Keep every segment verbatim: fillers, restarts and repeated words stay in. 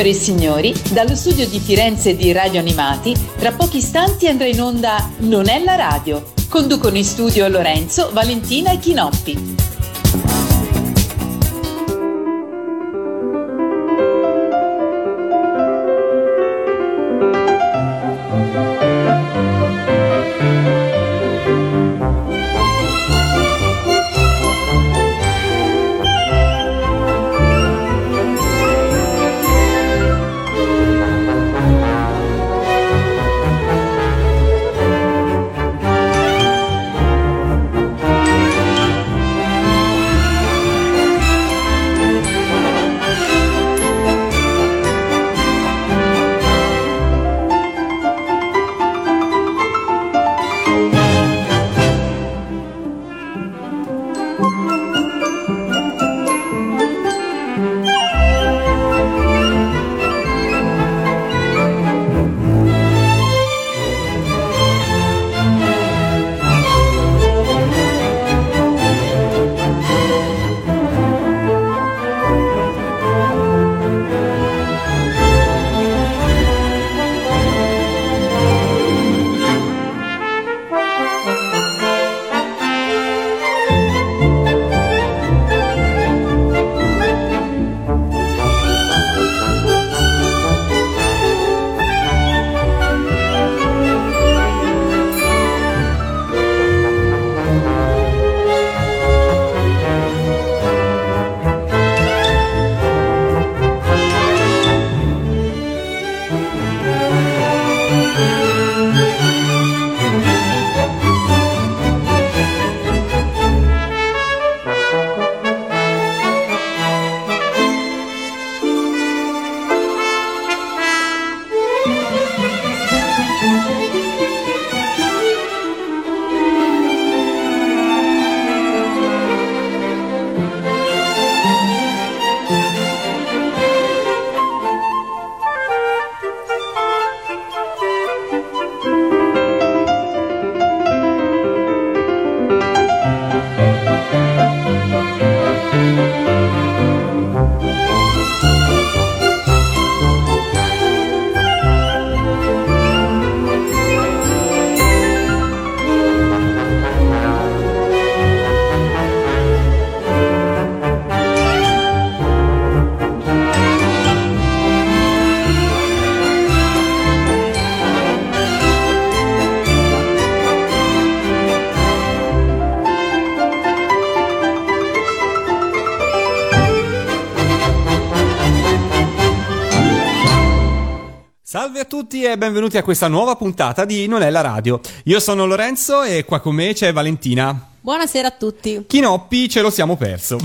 Signore e signori, dallo studio di Firenze di Radio Animati, tra pochi istanti andrà in onda Non è la radio. Conducono in studio Lorenzo, Valentina e Chinoppi. Salve a tutti e benvenuti a questa nuova puntata di Non è la radio. Io sono Lorenzo e qua con me c'è Valentina. Buonasera a tutti. Chinoppi ce lo siamo perso.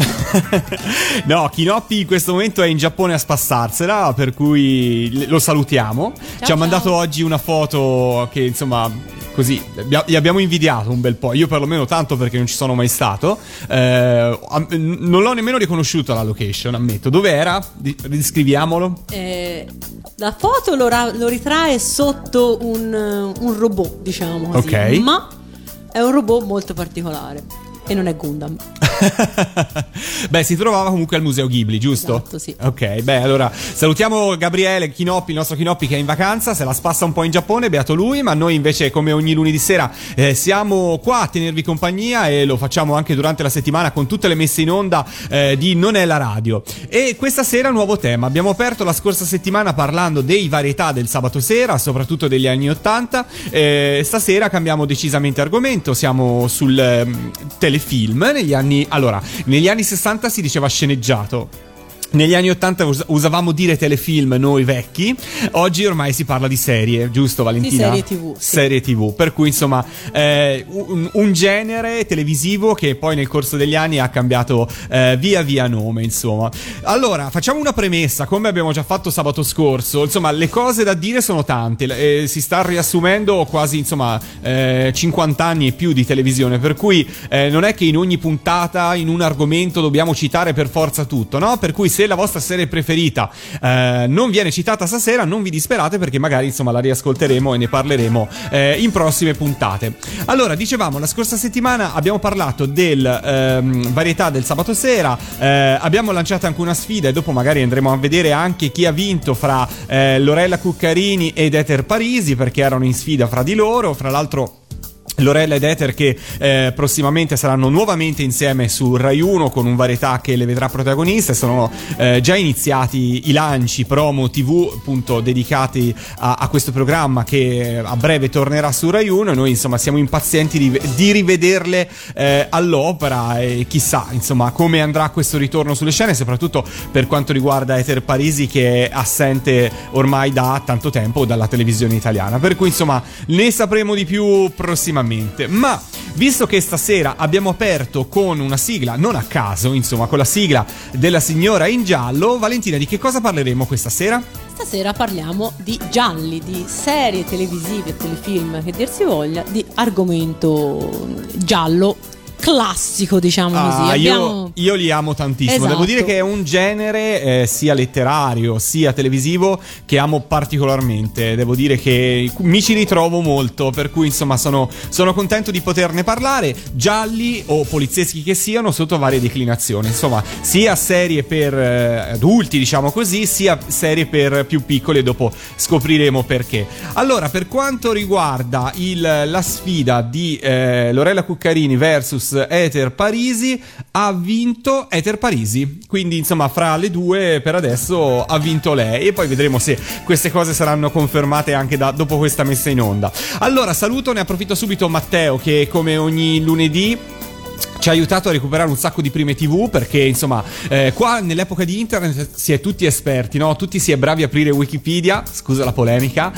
No, Chinoppi in questo momento è in Giappone a spassarsela, per cui lo salutiamo. Ciao, Ci ciao. ha mandato oggi una foto che insomma così gli abbiamo invidiato un bel po'. Io perlomeno tanto, perché non ci sono mai stato. Eh, non l'ho nemmeno riconosciuto la location, ammetto. Dove era? Descriviamolo. Eh, la foto lo, ra- lo ritrae sotto un, un robot, diciamo così. Ok. Ma è un robot molto particolare e non è Gundam. Beh, si trovava comunque al Museo Ghibli, giusto? Esatto, sì. Ok, beh, allora salutiamo Gabriele Chinoppi, il nostro Chinoppi, che è in vacanza, se la spassa un po' in Giappone, beato lui, ma noi invece come ogni lunedì sera eh, siamo qua a tenervi compagnia e lo facciamo anche durante la settimana con tutte le messe in onda eh, di Non è la radio. E questa sera nuovo tema. Abbiamo aperto la scorsa settimana parlando dei varietà del sabato sera, soprattutto degli anni ottanta. Eh, stasera cambiamo decisamente argomento, siamo sul eh, telefilm negli anni Allora, negli anni sessanta si diceva sceneggiato. Negli anni ottanta us- usavamo dire telefilm noi vecchi. Oggi ormai si parla di serie, giusto Valentina? Di serie tivù. Sì. Serie tivù, per cui insomma eh, un, un genere televisivo che poi nel corso degli anni ha cambiato eh, via via nome, insomma. Allora, facciamo una premessa, come abbiamo già fatto sabato scorso. Insomma, le cose da dire sono tante. Eh, si sta riassumendo quasi insomma eh, cinquanta anni e più di televisione, per cui eh, non è che in ogni puntata, in un argomento, dobbiamo citare per forza tutto, no? Per cui se se la vostra serie preferita eh, non viene citata stasera, non vi disperate, perché magari insomma la riascolteremo e ne parleremo eh, in prossime puntate. Allora, dicevamo, la scorsa settimana abbiamo parlato del ehm, varietà del sabato sera, eh, abbiamo lanciato anche una sfida e dopo magari andremo a vedere anche chi ha vinto fra eh, Lorella Cuccarini ed Ether Parisi, perché erano in sfida fra di loro. Fra l'altro Lorella ed Ether che eh, prossimamente saranno nuovamente insieme su Rai uno con un varietà che le vedrà protagoniste. Sono eh, già iniziati i lanci promo tivù appunto dedicati a, a questo programma che a breve tornerà su Rai uno, e noi insomma siamo impazienti di, di rivederle eh, all'opera, e chissà insomma come andrà questo ritorno sulle scene, soprattutto per quanto riguarda Ether Parisi, che è assente ormai da tanto tempo dalla televisione italiana, per cui insomma ne sapremo di più prossimamente. Ma visto che stasera abbiamo aperto con una sigla non a caso, insomma con la sigla della Signora in Giallo, Valentina, di che cosa parleremo questa sera? Stasera parliamo di gialli, di serie televisive, telefilm, che dir si voglia, di argomento giallo classico, diciamo ah, così. Abbiamo... Io, io li amo tantissimo. Esatto. Devo dire che è un genere eh, sia letterario sia televisivo che amo particolarmente. Devo dire che mi ci ritrovo molto, per cui insomma sono, sono contento di poterne parlare. Gialli o polizieschi che siano, sotto varie declinazioni, insomma sia serie per eh, adulti, diciamo così, sia serie per più piccole, dopo scopriremo perché. Allora, per quanto riguarda il, la sfida di eh, Lorella Cuccarini versus Ether Parisi, ha vinto Ether Parisi, quindi insomma fra le due per adesso ha vinto lei, e poi vedremo se queste cose saranno confermate anche da, dopo questa messa in onda. Allora saluto, ne approfitto subito, Matteo, che come ogni lunedì ci ha aiutato a recuperare un sacco di prime tivù, perché insomma eh, qua nell'epoca di internet si è tutti esperti, no? Tutti si è bravi a aprire Wikipedia, scusa la polemica,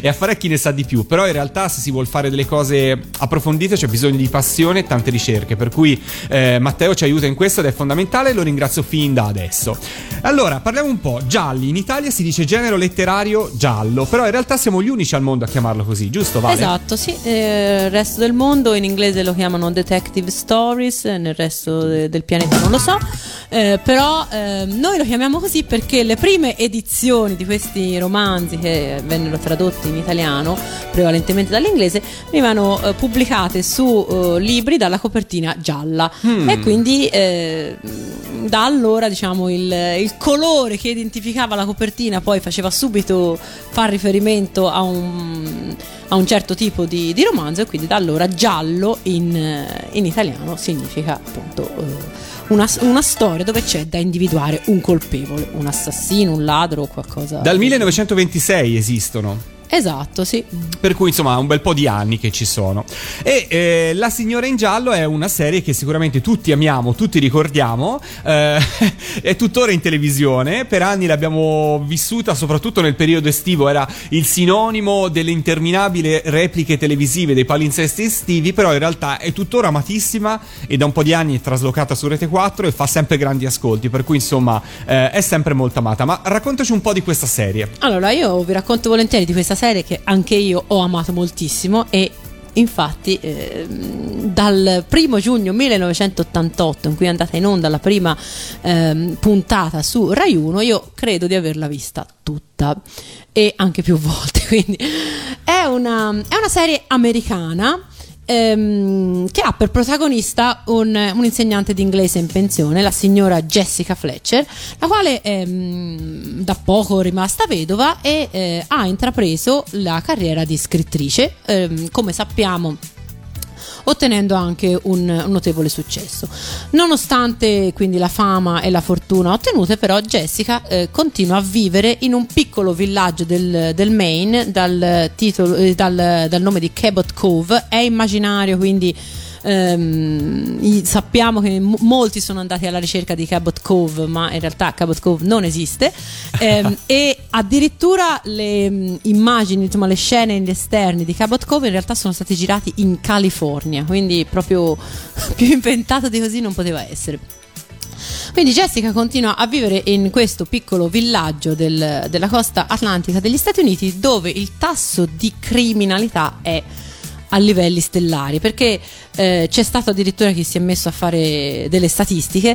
e a fare chi ne sa di più, però in realtà se si vuol fare delle cose approfondite c'è bisogno di passione e tante ricerche, per cui eh, Matteo ci aiuta in questo ed è fondamentale, lo ringrazio fin da adesso. Allora parliamo un po', gialli, in Italia si dice genere letterario giallo, però in realtà siamo gli unici al mondo a chiamarlo così, giusto Vale? Esatto, sì, eh, il resto del mondo in inglese lo chiamano detective stories, nel resto de- del pianeta non lo so, eh, però eh, noi lo chiamiamo così perché le prime edizioni di questi romanzi che vennero tradotti in italiano prevalentemente dall'inglese venivano eh, pubblicate su eh, libri dalla copertina gialla, mm. e quindi eh, da allora diciamo il, il colore che identificava la copertina poi faceva subito far riferimento a un, a un certo tipo di, di romanzo, e quindi da allora giallo in, in italiano significa appunto eh, una, una storia dove c'è da individuare un colpevole, un assassino, un ladro o qualcosa. Dal millenovecentoventisei esistono. Esatto, sì. Per cui insomma un bel po' di anni che ci sono. E eh, La Signora in Giallo è una serie che sicuramente tutti amiamo, tutti ricordiamo, eh, è tuttora in televisione, per anni l'abbiamo vissuta, soprattutto nel periodo estivo, era il sinonimo delle interminabili repliche televisive dei palinsesti estivi, però in realtà è tuttora amatissima e da un po' di anni è traslocata su Rete quattro e fa sempre grandi ascolti, per cui insomma eh, è sempre molto amata. Ma raccontaci un po' di questa serie. Allora, io vi racconto volentieri di questa serie serie che anche io ho amato moltissimo, e infatti eh, dal primo giugno millenovecentottantotto, in cui è andata in onda la prima eh, puntata su Rai uno, io credo di averla vista tutta e anche più volte, quindi è una, è una serie americana ehm, che ha per protagonista un, un insegnante di inglese in pensione, la signora Jessica Fletcher, la quale ehm, da poco rimasta vedova e eh, ha intrapreso la carriera di scrittrice, ehm, come sappiamo ottenendo anche un, un notevole successo. Nonostante quindi la fama e la fortuna ottenute, però Jessica eh, continua a vivere in un piccolo villaggio del, del Maine dal, titolo, eh, dal, dal nome di Cabot Cove. È immaginario, quindi ehm, sappiamo che m- molti sono andati alla ricerca di Cabot Cove, ma in realtà Cabot Cove non esiste, ehm, e addirittura le m, immagini, insomma le scene esterni di Cabot Cove in realtà sono stati girati in California, quindi proprio più inventato di così non poteva essere. Quindi Jessica continua a vivere in questo piccolo villaggio del, della costa atlantica degli Stati Uniti, dove il tasso di criminalità è a livelli stellari, perché eh, c'è stato addirittura chi si è messo a fare delle statistiche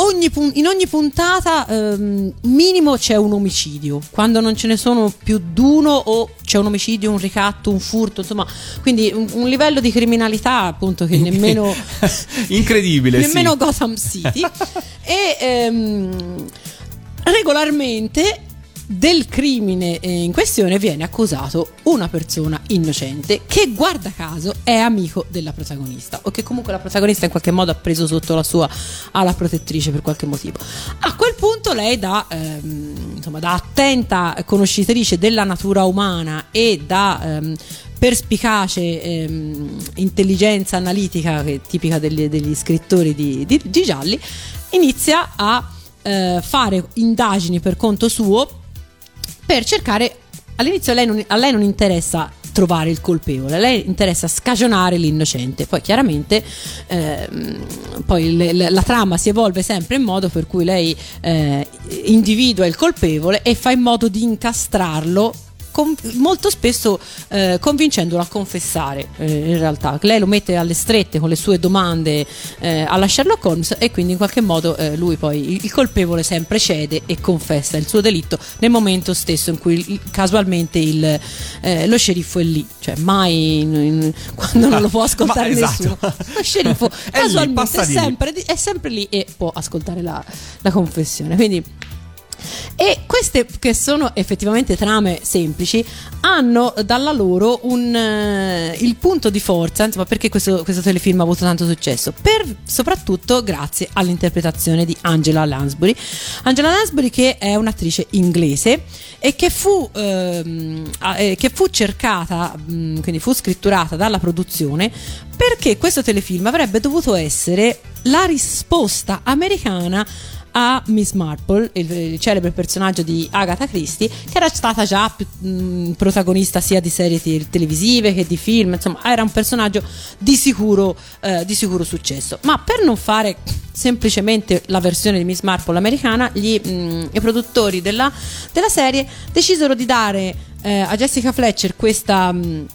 ogni pun- in ogni puntata ehm, minimo c'è un omicidio, quando non ce ne sono più d'uno, o c'è un omicidio, un ricatto, un furto, insomma, quindi un, un livello di criminalità appunto che nemmeno incredibile, nemmeno sì. Gotham City. E ehm, regolarmente del crimine in questione viene accusato una persona innocente che, guarda caso, è amico della protagonista, o che comunque la protagonista in qualche modo ha preso sotto la sua ala protettrice per qualche motivo. A quel punto lei, da ehm, insomma, da attenta conoscitrice della natura umana e da ehm, perspicace ehm, intelligenza analitica, che è tipica degli, degli scrittori di, di, di gialli, inizia a eh, fare indagini per conto suo, per cercare, all'inizio a lei, non, a lei non interessa trovare il colpevole, a lei interessa scagionare l'innocente. Poi chiaramente ehm, poi le, le, la trama si evolve sempre in modo per cui lei eh, individua il colpevole e fa in modo di incastrarlo, con, molto spesso eh, convincendolo a confessare, eh, in realtà. Lei lo mette alle strette con le sue domande eh, alla Sherlock Holmes, e quindi in qualche modo eh, lui poi, il, il colpevole sempre cede e confessa il suo delitto nel momento stesso in cui il, casualmente il, eh, lo sceriffo è lì, cioè mai in, in, quando non lo può ascoltare ma, nessuno, esatto. Lo sceriffo è casualmente lì, è, sempre, è sempre lì e può ascoltare la, la confessione. Quindi, e queste che sono effettivamente trame semplici hanno dalla loro un eh, il punto di forza, insomma, perché questo, questo telefilm ha avuto tanto successo, per, soprattutto grazie all'interpretazione di Angela Lansbury Angela Lansbury che è un'attrice inglese e che fu ehm, eh, che fu cercata mh, quindi fu scritturata dalla produzione, perché questo telefilm avrebbe dovuto essere la risposta americana a Miss Marple, il, il celebre personaggio di Agatha Christie, che era stata già mh, protagonista sia di serie te- televisive che di film, insomma era un personaggio di sicuro, eh, di sicuro successo. Ma per non fare semplicemente la versione di Miss Marple americana, gli, mh, i produttori della, della serie decisero di dare eh, a Jessica Fletcher questa... Mh,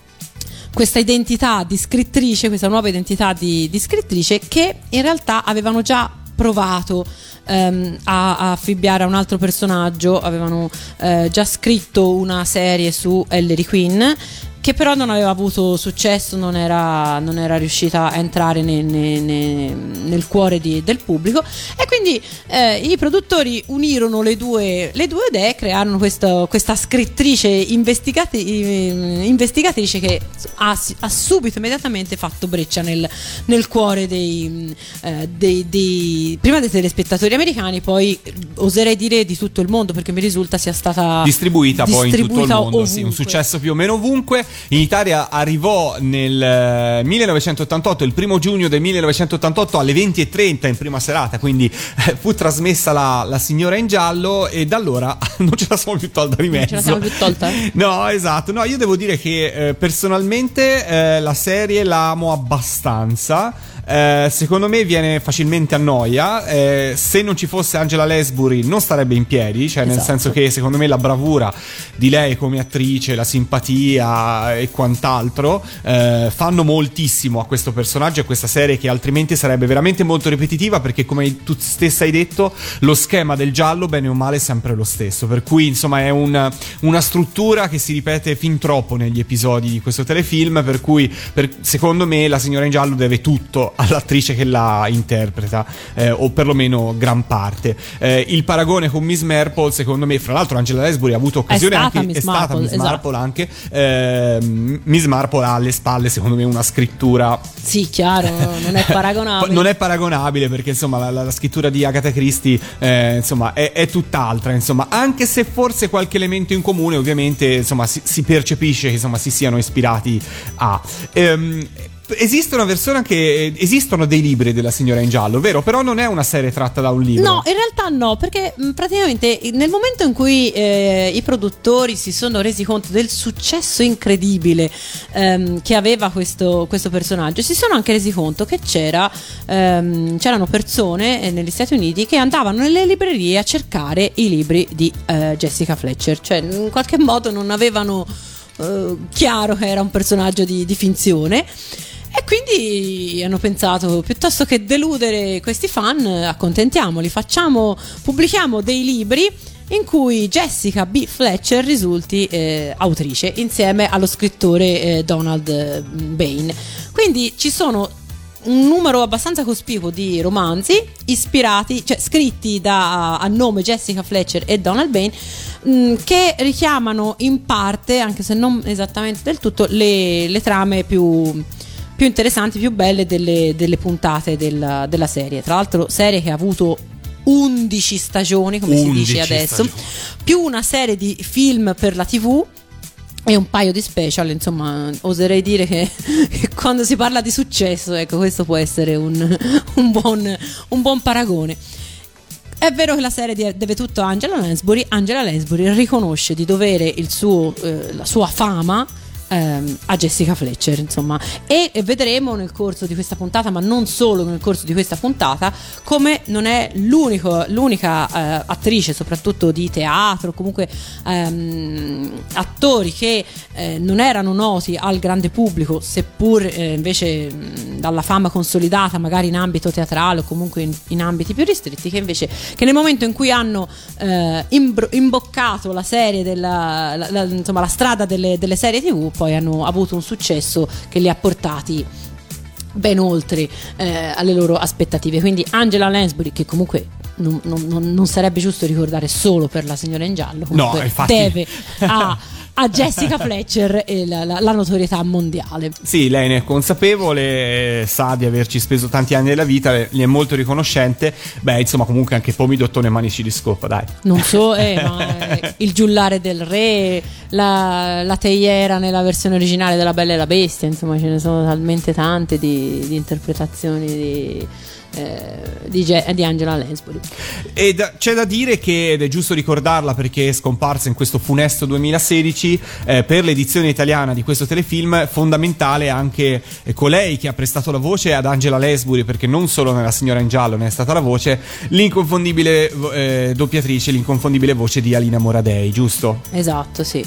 questa identità di scrittrice, questa nuova identità di, di scrittrice, che in realtà avevano già provato ehm, a, a affibbiare a un altro personaggio, avevano eh, già scritto una serie su Ellery Queen, che però non aveva avuto successo, non era, non era riuscita a entrare ne, ne, ne, nel cuore di, del pubblico, e quindi eh, i produttori unirono le due, le due idee, crearono questo, questa scrittrice investigati, investigatrice che ha, ha subito immediatamente fatto breccia nel, nel cuore dei, eh, dei, dei prima dei telespettatori americani, poi oserei dire di tutto il mondo, perché mi risulta sia stata distribuita, distribuita poi in tutto il mondo ovunque. Sì, un successo più o meno ovunque. In Italia arrivò nel millenovecentottantotto, il primo giugno del millenovecentottantotto alle venti e trenta in prima serata, quindi eh, fu trasmessa la, la Signora in Giallo, e da allora non ce la siamo più tolta di mezzo. Non ce la siamo più tolta? No, esatto. No, io devo dire che eh, personalmente eh, la serie la amo abbastanza. Eh, secondo me viene facilmente a noia. Eh, se non ci fosse Angela Lansbury non starebbe in piedi, cioè esatto. Nel senso che secondo me la bravura di lei come attrice, la simpatia e quant'altro eh, fanno moltissimo a questo personaggio e a questa serie, che altrimenti sarebbe veramente molto ripetitiva, perché come tu stessa hai detto lo schema del giallo bene o male è sempre lo stesso, per cui insomma è un, una struttura che si ripete fin troppo negli episodi di questo telefilm, per cui per, secondo me la Signora in Giallo deve tutto all'attrice che la interpreta, eh, o perlomeno gran parte. Eh, il paragone con Miss Marple, secondo me, fra l'altro Angela Lansbury ha avuto occasione, è stata anche Miss Marple, Miss Marple anche eh, Miss Marple ha alle spalle secondo me una scrittura, sì chiaro, non è paragonabile non è paragonabile perché insomma la, la, la scrittura di Agatha Christie eh, insomma è, è tutt'altra, insomma, anche se forse qualche elemento in comune ovviamente insomma si, si percepisce che insomma si siano ispirati a ehm, esiste una versione anche, esistono dei libri della Signora in Giallo, vero? Però non è una serie tratta da un libro. No, in realtà no, perché mh, praticamente nel momento in cui eh, i produttori si sono resi conto del successo incredibile ehm, che aveva questo, questo personaggio, si sono anche resi conto che c'era ehm, c'erano persone eh, negli Stati Uniti che andavano nelle librerie a cercare i libri di eh, Jessica Fletcher, cioè in qualche modo non avevano eh, chiaro che era un personaggio di, di finzione. E quindi hanno pensato, piuttosto che deludere questi fan, accontentiamoli, facciamo, pubblichiamo dei libri in cui Jessica B. Fletcher risulti eh, autrice insieme allo scrittore eh, Donald Bain. Quindi ci sono un numero abbastanza cospicuo di romanzi ispirati, cioè scritti da, a nome Jessica Fletcher e Donald Bain, mh, che richiamano in parte, anche se non esattamente del tutto, le, le trame più... più interessanti, più belle delle, delle puntate della, della serie. Tra l'altro serie che ha avuto undici stagioni, come si dice adesso, stagioni. Più una serie di film per la tivù e un paio di special. Insomma, oserei dire che, che quando si parla di successo, ecco, questo può essere un, un, buon, un buon paragone. È vero che la serie deve tutto a Angela Lansbury. Angela Lansbury riconosce di dovere il suo, eh, la sua fama a Jessica Fletcher, insomma, e vedremo nel corso di questa puntata, ma non solo nel corso di questa puntata, come non è l'unico, l'unica eh, attrice, soprattutto di teatro, comunque ehm, attori che eh, non erano noti al grande pubblico, seppur eh, invece dalla fama consolidata magari in ambito teatrale o comunque in, in ambiti più ristretti, che invece che nel momento in cui hanno eh, imbro, imboccato la serie della, la, la, insomma, la strada delle, delle serie tivù, poi hanno avuto un successo che li ha portati ben oltre eh, alle loro aspettative. Quindi Angela Lansbury, che comunque non, non, non sarebbe giusto ricordare solo per La Signora in Giallo, comunque no, infatti... deve a, a Jessica Fletcher e la, la, la notorietà mondiale. Sì, lei ne è consapevole, sa di averci speso tanti anni della vita, ne è molto riconoscente. Beh, insomma, comunque anche Pomidottone e Manici di Scopa, dai. Non so, eh, ma eh, il giullare del re, la, la teiera nella versione originale della Bella e la Bestia, insomma ce ne sono talmente tante di, di interpretazioni di... Di, Ge- di Angela Lansbury. E da, c'è da dire che, ed è giusto ricordarla perché è scomparsa in questo funesto duemilasedici, eh, per l'edizione italiana di questo telefilm fondamentale anche eh, colei che ha prestato la voce ad Angela Lansbury, perché non solo nella Signora in Giallo ne è stata la voce, l'inconfondibile eh, doppiatrice, l'inconfondibile voce di Alina Moradei, giusto? Esatto, sì.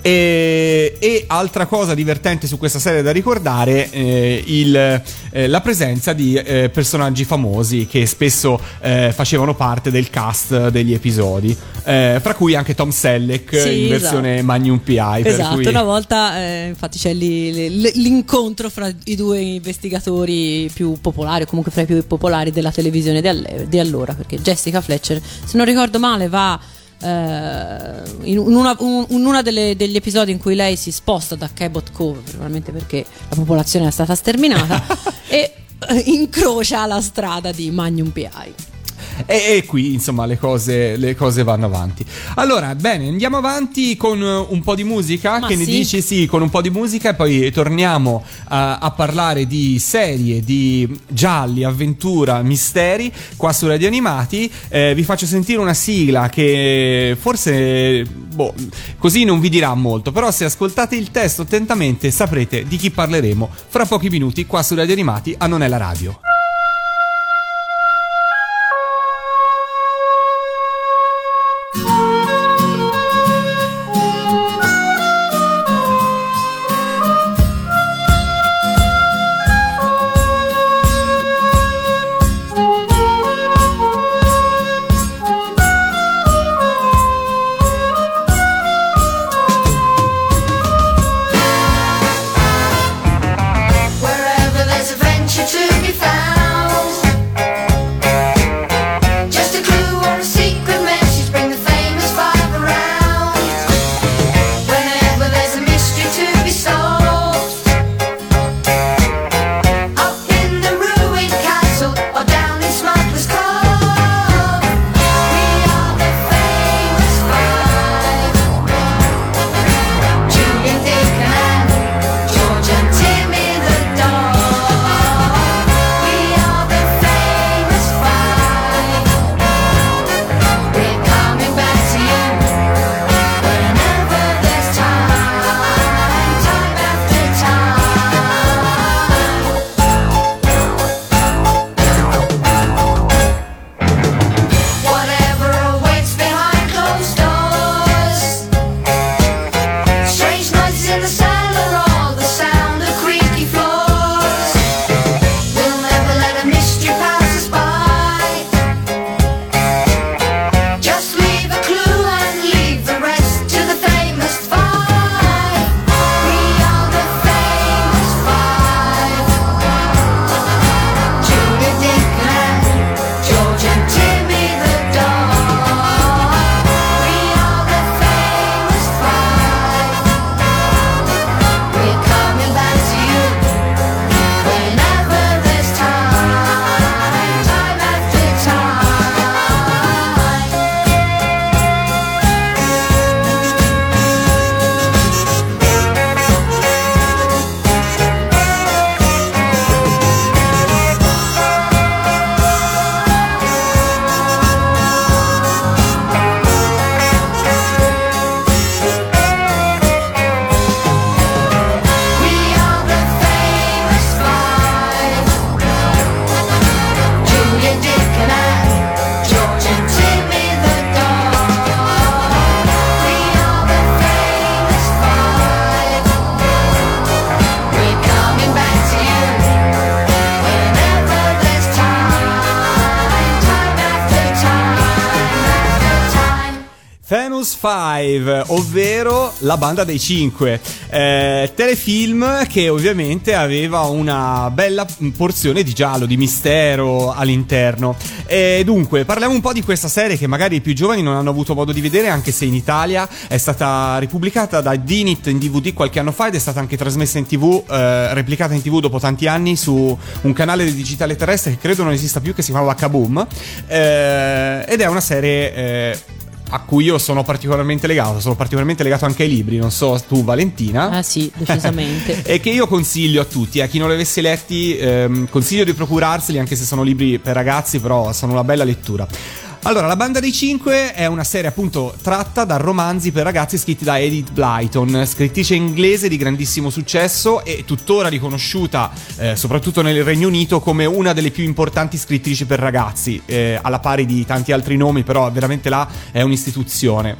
E, e altra cosa divertente su questa serie da ricordare, eh, il, eh, la presenza di eh, personaggi famosi che spesso eh, facevano parte del cast degli episodi, eh, fra cui anche Tom Selleck, sì, in versione esatto. Magnum P I. Esatto, per cui... una volta eh, infatti c'è lì, lì, l'incontro fra i due investigatori più popolari, o comunque fra i più popolari della televisione di, all- di allora, perché Jessica Fletcher, se non ricordo male, va... Uh, in una, un, in una delle, degli episodi in cui lei si sposta da Cabot Cove, probabilmente perché la popolazione è stata sterminata, e uh, incrocia la strada di Magnum P I. E, e qui insomma le cose, le cose vanno avanti. Allora, bene, andiamo avanti con un po' di musica. Ma che sì. ne dici? Sì, con un po' di musica e poi torniamo uh, a parlare di serie, di gialli, avventura, misteri qua su Radio Animati. Eh, vi faccio sentire una sigla che forse boh, così non vi dirà molto, però se ascoltate il testo attentamente saprete di chi parleremo fra pochi minuti qua su Radio Animati a Non è la radio. Be found. Famous Five, ovvero La Banda dei Cinque, eh, telefilm che ovviamente aveva una bella porzione di giallo, di mistero all'interno. E dunque parliamo un po' di questa serie che magari i più giovani non hanno avuto modo di vedere, anche se in Italia è stata ripubblicata da Dinit in D V D qualche anno fa ed è stata anche trasmessa in tv, eh, replicata in tv dopo tanti anni su un canale del digitale terrestre che credo non esista più, che si chiamava Kaboom, eh, ed è una serie eh, a cui io sono particolarmente legato, sono particolarmente legato anche ai libri, non so tu Valentina. Ah sì, decisamente. E che io consiglio a tutti, a chi non li avesse letti, ehm, consiglio di procurarseli, anche se sono libri per ragazzi, però sono una bella lettura. Allora, La Banda dei Cinque è una serie appunto tratta da romanzi per ragazzi scritti da Enid Blyton, scrittrice inglese di grandissimo successo e tuttora riconosciuta eh, soprattutto nel Regno Unito come una delle più importanti scrittrici per ragazzi, eh, alla pari di tanti altri nomi, però veramente là è un'istituzione.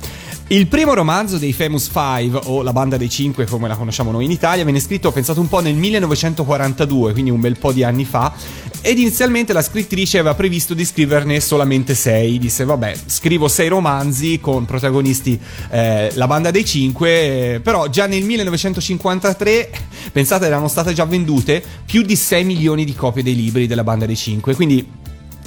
Il primo romanzo dei Famous Five, o La Banda dei Cinque come la conosciamo noi in Italia, venne scritto, pensate un po', nel millenovecentoquarantadue, quindi un bel po' di anni fa, ed inizialmente la scrittrice aveva previsto di scriverne solamente sei. Disse vabbè, scrivo sei romanzi con protagonisti eh, La Banda dei Cinque, però già nel millenovecentocinquantatré, pensate, erano state già vendute più di sei milioni di copie dei libri della Banda dei Cinque, quindi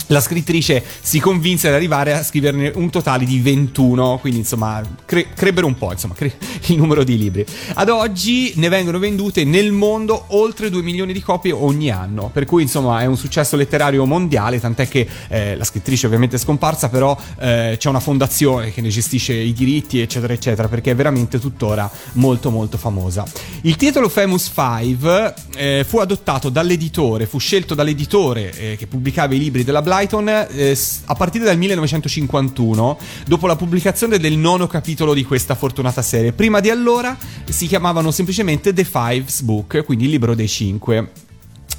la scrittrice si convinse ad arrivare a scriverne un totale di ventuno, quindi insomma cre- crebbero un po' insomma, cre- il numero di libri. Ad oggi ne vengono vendute nel mondo oltre due milioni di copie ogni anno, per cui insomma è un successo letterario mondiale, tant'è che eh, la scrittrice ovviamente è scomparsa, però eh, c'è una fondazione che ne gestisce i diritti eccetera eccetera, perché è veramente tuttora molto molto famosa. Il titolo Famous Five eh, fu adottato dall'editore, fu scelto dall'editore eh, che pubblicava i libri della Blyton Eh, a partire dal millenovecentocinquantuno, dopo la pubblicazione del nono capitolo di questa fortunata serie. Prima di allora si chiamavano semplicemente The Five's Book, quindi il libro dei cinque.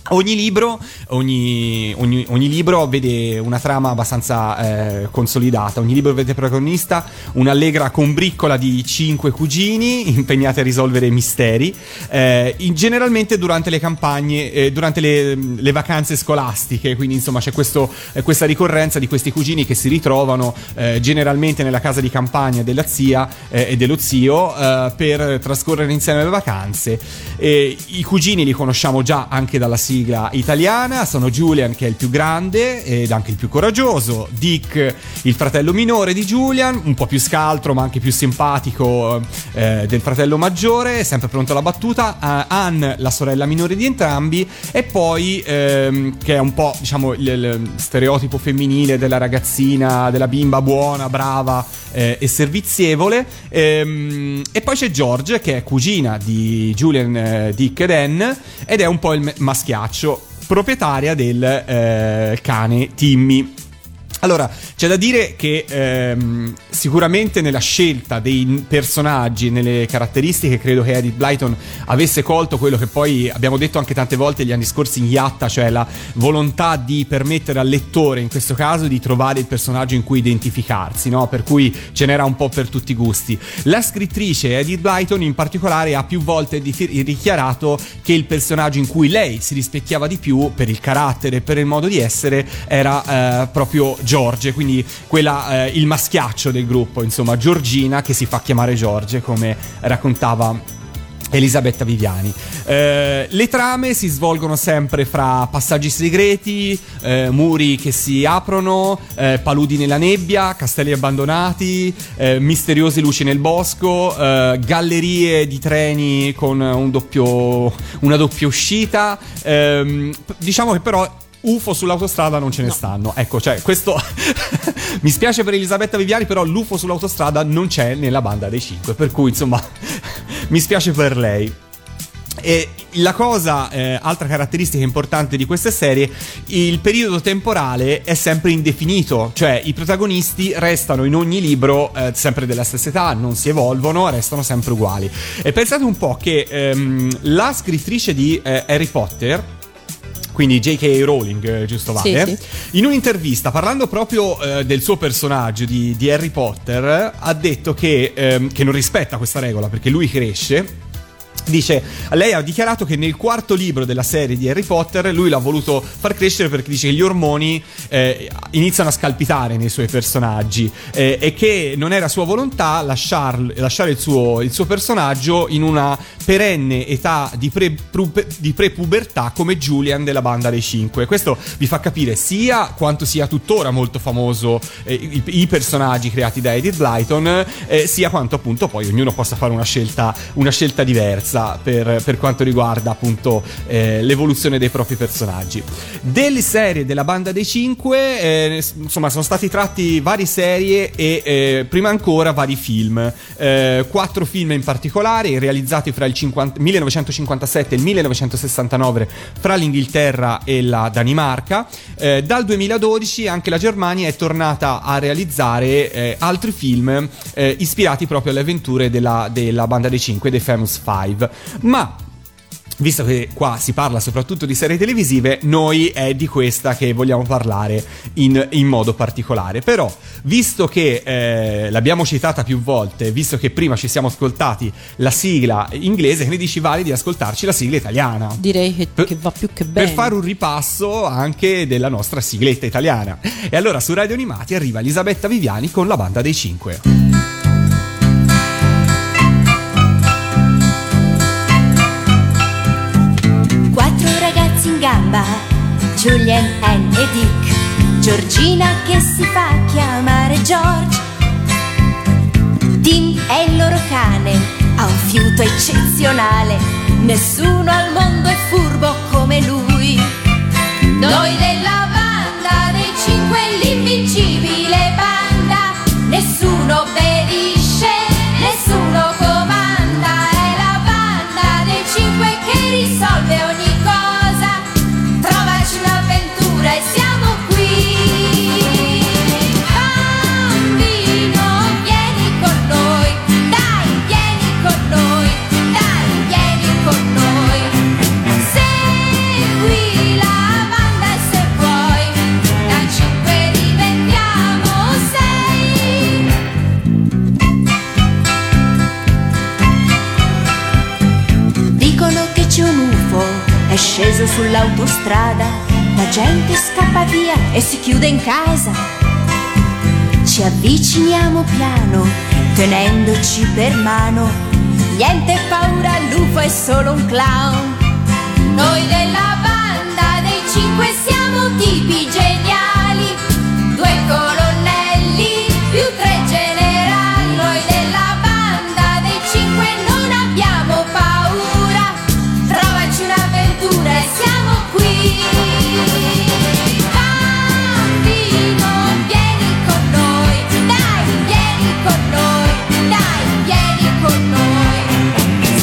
Ogni libro, ogni, ogni, ogni libro vede una trama abbastanza eh, consolidata. Ogni libro vede protagonista un'allegra combriccola di cinque cugini impegnati a risolvere misteri, eh, in, generalmente durante le campagne, eh, durante le, le vacanze scolastiche. Quindi insomma c'è questo, eh, questa ricorrenza di questi cugini che si ritrovano eh, generalmente nella casa di campagna della zia eh, e dello zio eh, per trascorrere insieme le vacanze. Eh, I cugini li conosciamo già anche dalla sigla italiana, sono Julian, che è il più grande ed anche il più coraggioso, Dick, il fratello minore di Julian, un po' più scaltro ma anche più simpatico eh, del fratello maggiore, sempre pronto alla battuta, uh, Anne, la sorella minore di entrambi, e poi ehm, che è un po' diciamo il, il stereotipo femminile della ragazzina, della bimba buona, brava eh, e servizievole, ehm, e poi c'è George, che è cugina di Julian, eh, Dick ed Anne, ed è un po' il maschiaccio, proprietaria del eh, cane Timmy. Allora, c'è da dire che ehm, sicuramente nella scelta dei personaggi, nelle caratteristiche, credo che Edith Blyton avesse colto quello che poi abbiamo detto anche tante volte gli anni scorsi in Iatta, cioè la volontà di permettere al lettore, in questo caso, di trovare il personaggio in cui identificarsi, no? Per cui ce n'era un po' per tutti i gusti. La scrittrice Edith Blyton in particolare ha più volte dichiarato che il personaggio in cui lei si rispecchiava di più, per il carattere, per il modo di essere, era eh, proprio George, quindi quella, eh, il maschiaccio del gruppo, insomma Giorgina, che si fa chiamare George, come raccontava Elisabetta Viviani. Eh, le trame si svolgono sempre fra passaggi segreti, eh, muri che si aprono, eh, paludi nella nebbia, castelli abbandonati, eh, misteriose luci nel bosco, eh, gallerie di treni con un doppio, una doppia uscita. Eh, diciamo che però U F O sull'autostrada non ce ne no. stanno, ecco, cioè questo mi spiace per Elisabetta Viviani, però l'U F O sull'autostrada non c'è nella Banda dei Cinque, per cui insomma mi spiace per lei. E la cosa, eh, altra caratteristica importante di queste serie, il periodo temporale è sempre indefinito, cioè i protagonisti restano in ogni libro eh, sempre della stessa età, non si evolvono, restano sempre uguali. E pensate un po' che ehm, la scrittrice di eh, Harry Potter, quindi J K Rowling, giusto Vale? Sì, sì. In un'intervista, parlando proprio eh, del suo personaggio di, di Harry Potter, ha detto che, ehm, che non rispetta questa regola perché lui cresce, Dice, lei ha dichiarato che nel quarto libro della serie di Harry Potter lui l'ha voluto far crescere perché dice che gli ormoni eh, iniziano a scalpitare nei suoi personaggi eh, e che non era sua volontà lasciar, lasciare il suo, il suo personaggio in una perenne età di, pre, pru, di prepubertà come Julian della Banda dei Cinque. Questo vi fa capire sia quanto sia tuttora molto famoso eh, i, i personaggi creati da Enid Blyton eh, sia quanto appunto poi ognuno possa fare una scelta, una scelta diversa Per, per quanto riguarda appunto eh, l'evoluzione dei propri personaggi. Delle serie della Banda dei Cinque eh, insomma sono stati tratti varie serie e eh, prima ancora vari film, eh, quattro film in particolare realizzati fra il cinquanta, millenovecentocinquantasette e il millenovecentosessantanove fra l'Inghilterra e la Danimarca. Eh, dal duemiladodici anche la Germania è tornata a realizzare eh, altri film eh, ispirati proprio alle avventure della, della Banda dei Cinque, dei Famous Five. Ma visto che qua si parla soprattutto di serie televisive, noi è di questa che vogliamo parlare in, in modo particolare. Però, visto che eh, l'abbiamo citata più volte, visto che prima ci siamo ascoltati la sigla inglese, che ne dici Vale di ascoltarci la sigla italiana? Direi che, per, che va più che bene. Per fare un ripasso anche della nostra sigletta italiana. E allora su Radio Animati arriva Elisabetta Viviani con La Banda dei Cinque. Gamba, Julian, Anne e Dick, Giorgina che si fa chiamare George, Tim è il loro cane, ha un fiuto eccezionale, nessuno al mondo è furbo come lui. Noi della Banda dei Cinque, l'invincibile banda, nessuno obbedisce, nessuno comanda, è la Banda dei Cinque che risolve ogni è sceso sull'autostrada, la gente scappa via e si chiude in casa. Ci avviciniamo piano, tenendoci per mano, niente paura, il lupo è solo un clown. Noi della Banda dei Cinque siamo tipi geniali, due colonnelli più tre generali. Noi della Banda dei Cinque non abbiamo paura, trovaci una siamo qui, bambino, vieni con noi, dai, vieni con noi, dai, vieni con noi,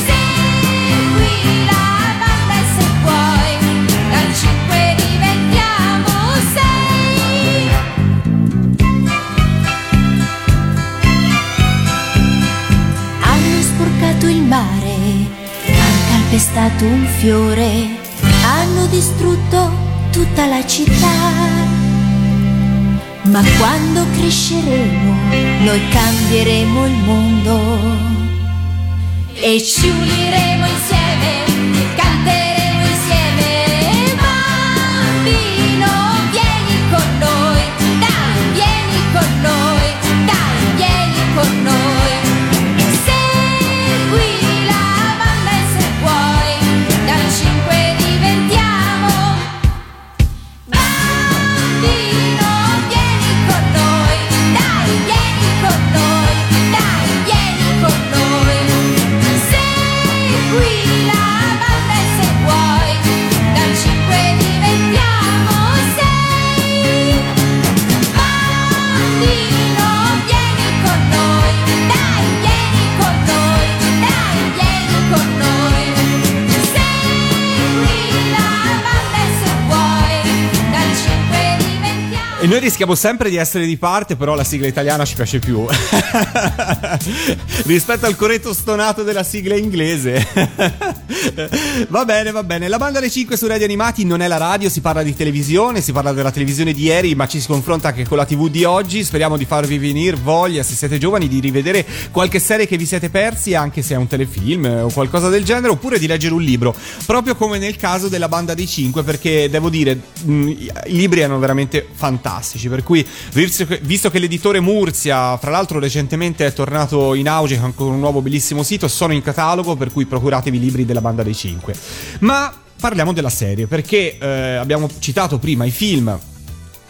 segui la banda se puoi, dal cinque diventiamo sei. Hanno sporcato il mare, hanno calpestato un fiore, hanno distrutto tutta la città, ma quando cresceremo noi cambieremo il mondo e ci uniremo insieme, canteremo insieme, bambino vieni con noi, dai vieni con noi, dai vieni con noi, segui la banda e se vuoi dal cinque noi rischiamo sempre di essere di parte, però la sigla italiana ci piace più rispetto al corretto stonato della sigla inglese. Va bene, va bene. La Banda dei Cinque su Radio Animati, non è la radio, si parla di televisione, si parla della televisione di ieri, ma ci si confronta anche con la tivù di oggi. Speriamo di farvi venire voglia, se siete giovani, di rivedere qualche serie che vi siete persi, anche se è un telefilm o qualcosa del genere, oppure di leggere un libro, proprio come nel caso della Banda dei Cinque, perché devo dire, mh, i libri erano veramente fantastici, per cui visto che, visto che l'editore Murcia, fra l'altro, recentemente è tornato in auge con un nuovo bellissimo sito, sono in catalogo, per cui procuratevi i libri della Banda dei Cinque. Ma parliamo della serie, perché eh, abbiamo citato prima i film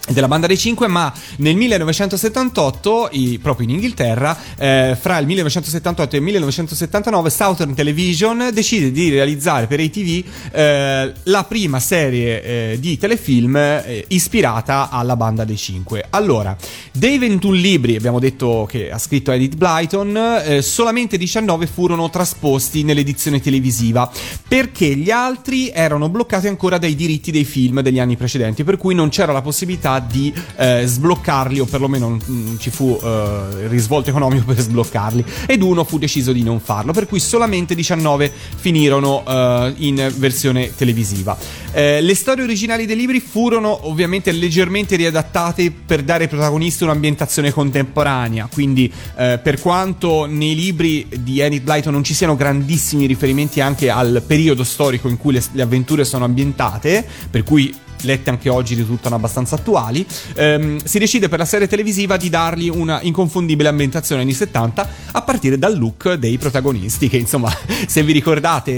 della Banda dei Cinque, ma nel millenovecentosettantotto, i, proprio in Inghilterra, eh, fra il millenovecentosettantotto e il millenovecentosettantanove, Southern Television decide di realizzare per i tivù eh, la prima serie eh, di telefilm eh, ispirata alla Banda dei Cinque. Allora, dei ventuno libri, abbiamo detto, che ha scritto Enid Blyton, eh, solamente diciannove furono trasposti nell'edizione televisiva, perché gli altri erano bloccati ancora dai diritti dei film degli anni precedenti, per cui non c'era la possibilità di eh, sbloccarli, o perlomeno non ci fu eh, risvolto economico per sbloccarli, ed uno fu deciso di non farlo, per cui solamente diciannove finirono eh, in versione televisiva. Eh, le storie originali dei libri furono ovviamente leggermente riadattate per dare ai protagonisti un'ambientazione contemporanea, quindi eh, per quanto nei libri di Enid Blyton non ci siano grandissimi riferimenti anche al periodo storico in cui le, le avventure sono ambientate, per cui lette anche oggi risultano abbastanza attuali, ehm, si decide per la serie televisiva di dargli una inconfondibile ambientazione anni settanta, a partire dal look dei protagonisti, che insomma, se vi ricordate,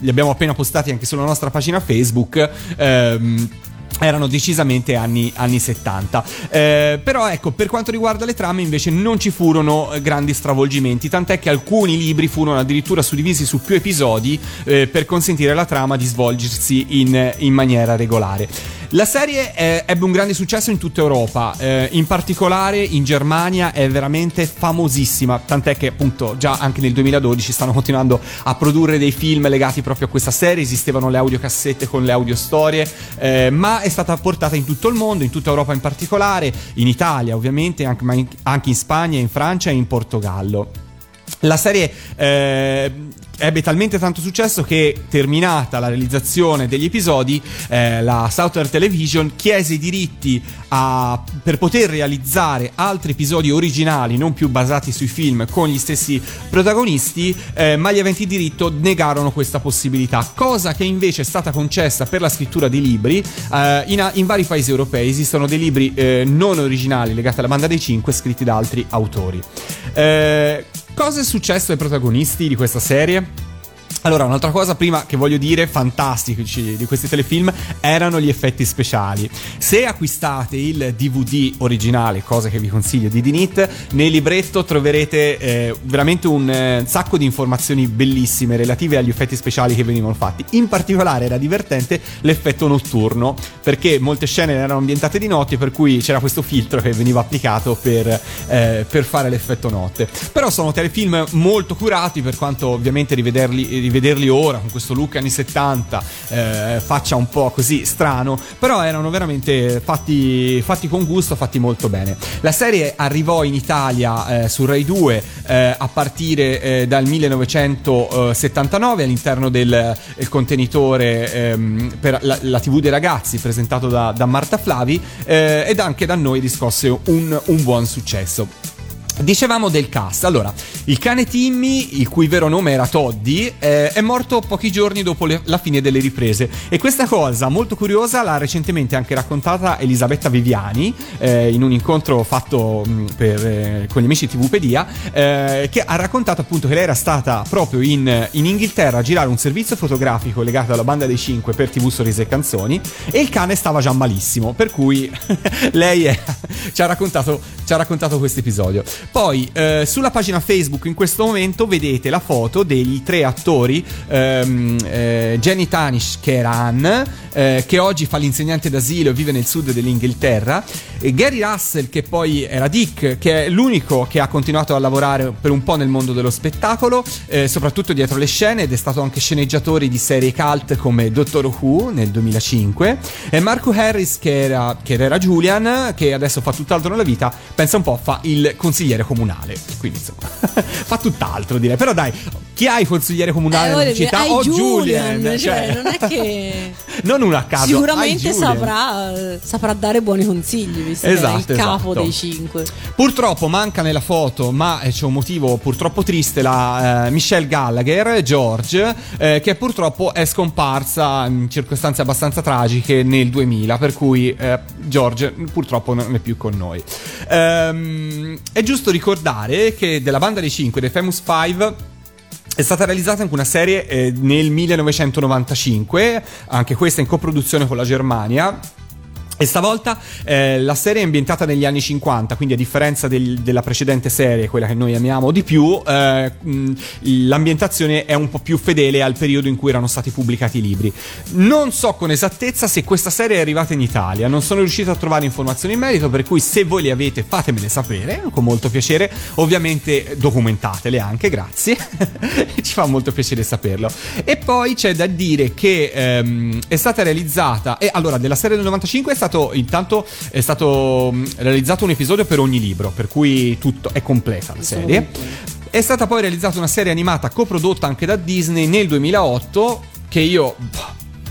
li abbiamo appena postati anche sulla nostra pagina Facebook, ehm, erano decisamente anni, anni settanta. Eh, però ecco, per quanto riguarda le trame invece non ci furono grandi stravolgimenti, tant'è che alcuni libri furono addirittura suddivisi su più episodi eh, per consentire alla trama di svolgersi in, in maniera regolare. La serie eh, ebbe un grande successo in tutta Europa, eh, in particolare in Germania è veramente famosissima, tant'è che appunto già anche nel duemiladodici stanno continuando a produrre dei film legati proprio a questa serie. Esistevano le audiocassette con le audiostorie, eh, ma è stata portata in tutto il mondo, in tutta Europa in particolare, in Italia ovviamente, anche, ma in, anche in Spagna, in Francia e in Portogallo. La serie eh, ebbe talmente tanto successo che, terminata la realizzazione degli episodi, eh, la Southern Television chiese i diritti a, per poter realizzare altri episodi originali non più basati sui film con gli stessi protagonisti, eh, ma gli aventi diritto negarono questa possibilità, cosa che invece è stata concessa per la scrittura di libri eh, in, in vari paesi europei. Esistono dei libri eh, non originali legati alla Banda dei Cinque scritti da altri autori. eh, Cosa è successo ai protagonisti di questa serie? Allora, un'altra cosa prima che voglio dire, fantastici di questi telefilm, erano gli effetti speciali. Se acquistate il D V D originale, cosa che vi consiglio di Dinit, nel libretto troverete eh, veramente un eh, sacco di informazioni bellissime relative agli effetti speciali che venivano fatti. In particolare era divertente l'effetto notturno, perché molte scene erano ambientate di notte, per cui c'era questo filtro che veniva applicato per, eh, per fare l'effetto notte. Però sono telefilm molto curati, per quanto ovviamente rivederli vederli ora con questo look anni settanta eh, faccia un po' così strano, però erano veramente fatti, fatti con gusto, fatti molto bene. La serie arrivò in Italia eh, su Rai due eh, a partire eh, dal millenovecentosettantanove all'interno del il contenitore ehm, per la, la tivù dei ragazzi, presentato da, da Marta Flavi, eh, ed anche da noi riscosse un, un buon successo. Dicevamo del cast. Allora, il cane Timmy, il cui vero nome era Toddy, eh, è morto pochi giorni dopo le, la fine delle riprese, e questa cosa molto curiosa l'ha recentemente anche raccontata Elisabetta Viviani eh, in un incontro fatto mh, per, eh, con gli amici di T V Pedia, eh, che ha raccontato appunto che lei era stata proprio in, in Inghilterra a girare un servizio fotografico legato alla Banda dei Cinque per T V Sorrisi e Canzoni, e il cane stava già malissimo, per cui lei è, ci ha raccontato ci ha raccontato questo episodio. Poi eh, sulla pagina Facebook in questo momento vedete la foto dei tre attori, ehm, eh, Jenny Tanish, che era Anne, eh, che oggi fa l'insegnante d'asilo e vive nel sud dell'Inghilterra, e Gary Russell, che poi era Dick, che è l'unico che ha continuato a lavorare per un po' nel mondo dello spettacolo, eh, soprattutto dietro le scene, ed è stato anche sceneggiatore di serie cult come Doctor Who nel duemilacinque, e Marco Harris, che era, che era Julian, che adesso fa tutt'altro nella vita, pensa un po', fa il consigliere comunale, quindi insomma fa tutt'altro, direi. Però dai, chi ha il consigliere comunale eh, della dire, città? O Julian, Julian cioè, cioè non è che non una a caso, sicuramente saprà, saprà dare buoni consigli, visto esatto, che è il esatto. capo dei cinque. Purtroppo manca nella foto, ma c'è un motivo purtroppo triste, la eh, Michelle Gallagher, George, eh, che purtroppo è scomparsa in circostanze abbastanza tragiche nel duemila, per cui eh, George purtroppo non è più con noi. Ehm, è giusto ricordare che della Banda dei Cinque, dei Famous Five, è stata realizzata anche una serie eh, nel millenovecentonovantacinque, anche questa in coproduzione con la Germania. E stavolta eh, la serie è ambientata negli anni cinquanta, quindi a differenza del, della precedente serie, quella che noi amiamo di più, eh, mh, l'ambientazione è un po' più fedele al periodo in cui erano stati pubblicati i libri. Non so con esattezza se questa serie è arrivata in Italia, non sono riuscito a trovare informazioni in merito, per cui se voi le avete fatemele sapere, con molto piacere, ovviamente documentatele anche, grazie, ci fa molto piacere saperlo. E poi c'è da dire che ehm, è stata realizzata, e eh, allora della serie del novantacinque è stata intanto è stato realizzato un episodio per ogni libro, per cui tutto è completa la serie. È stata poi realizzata una serie animata coprodotta anche da Disney nel duemilaotto, che io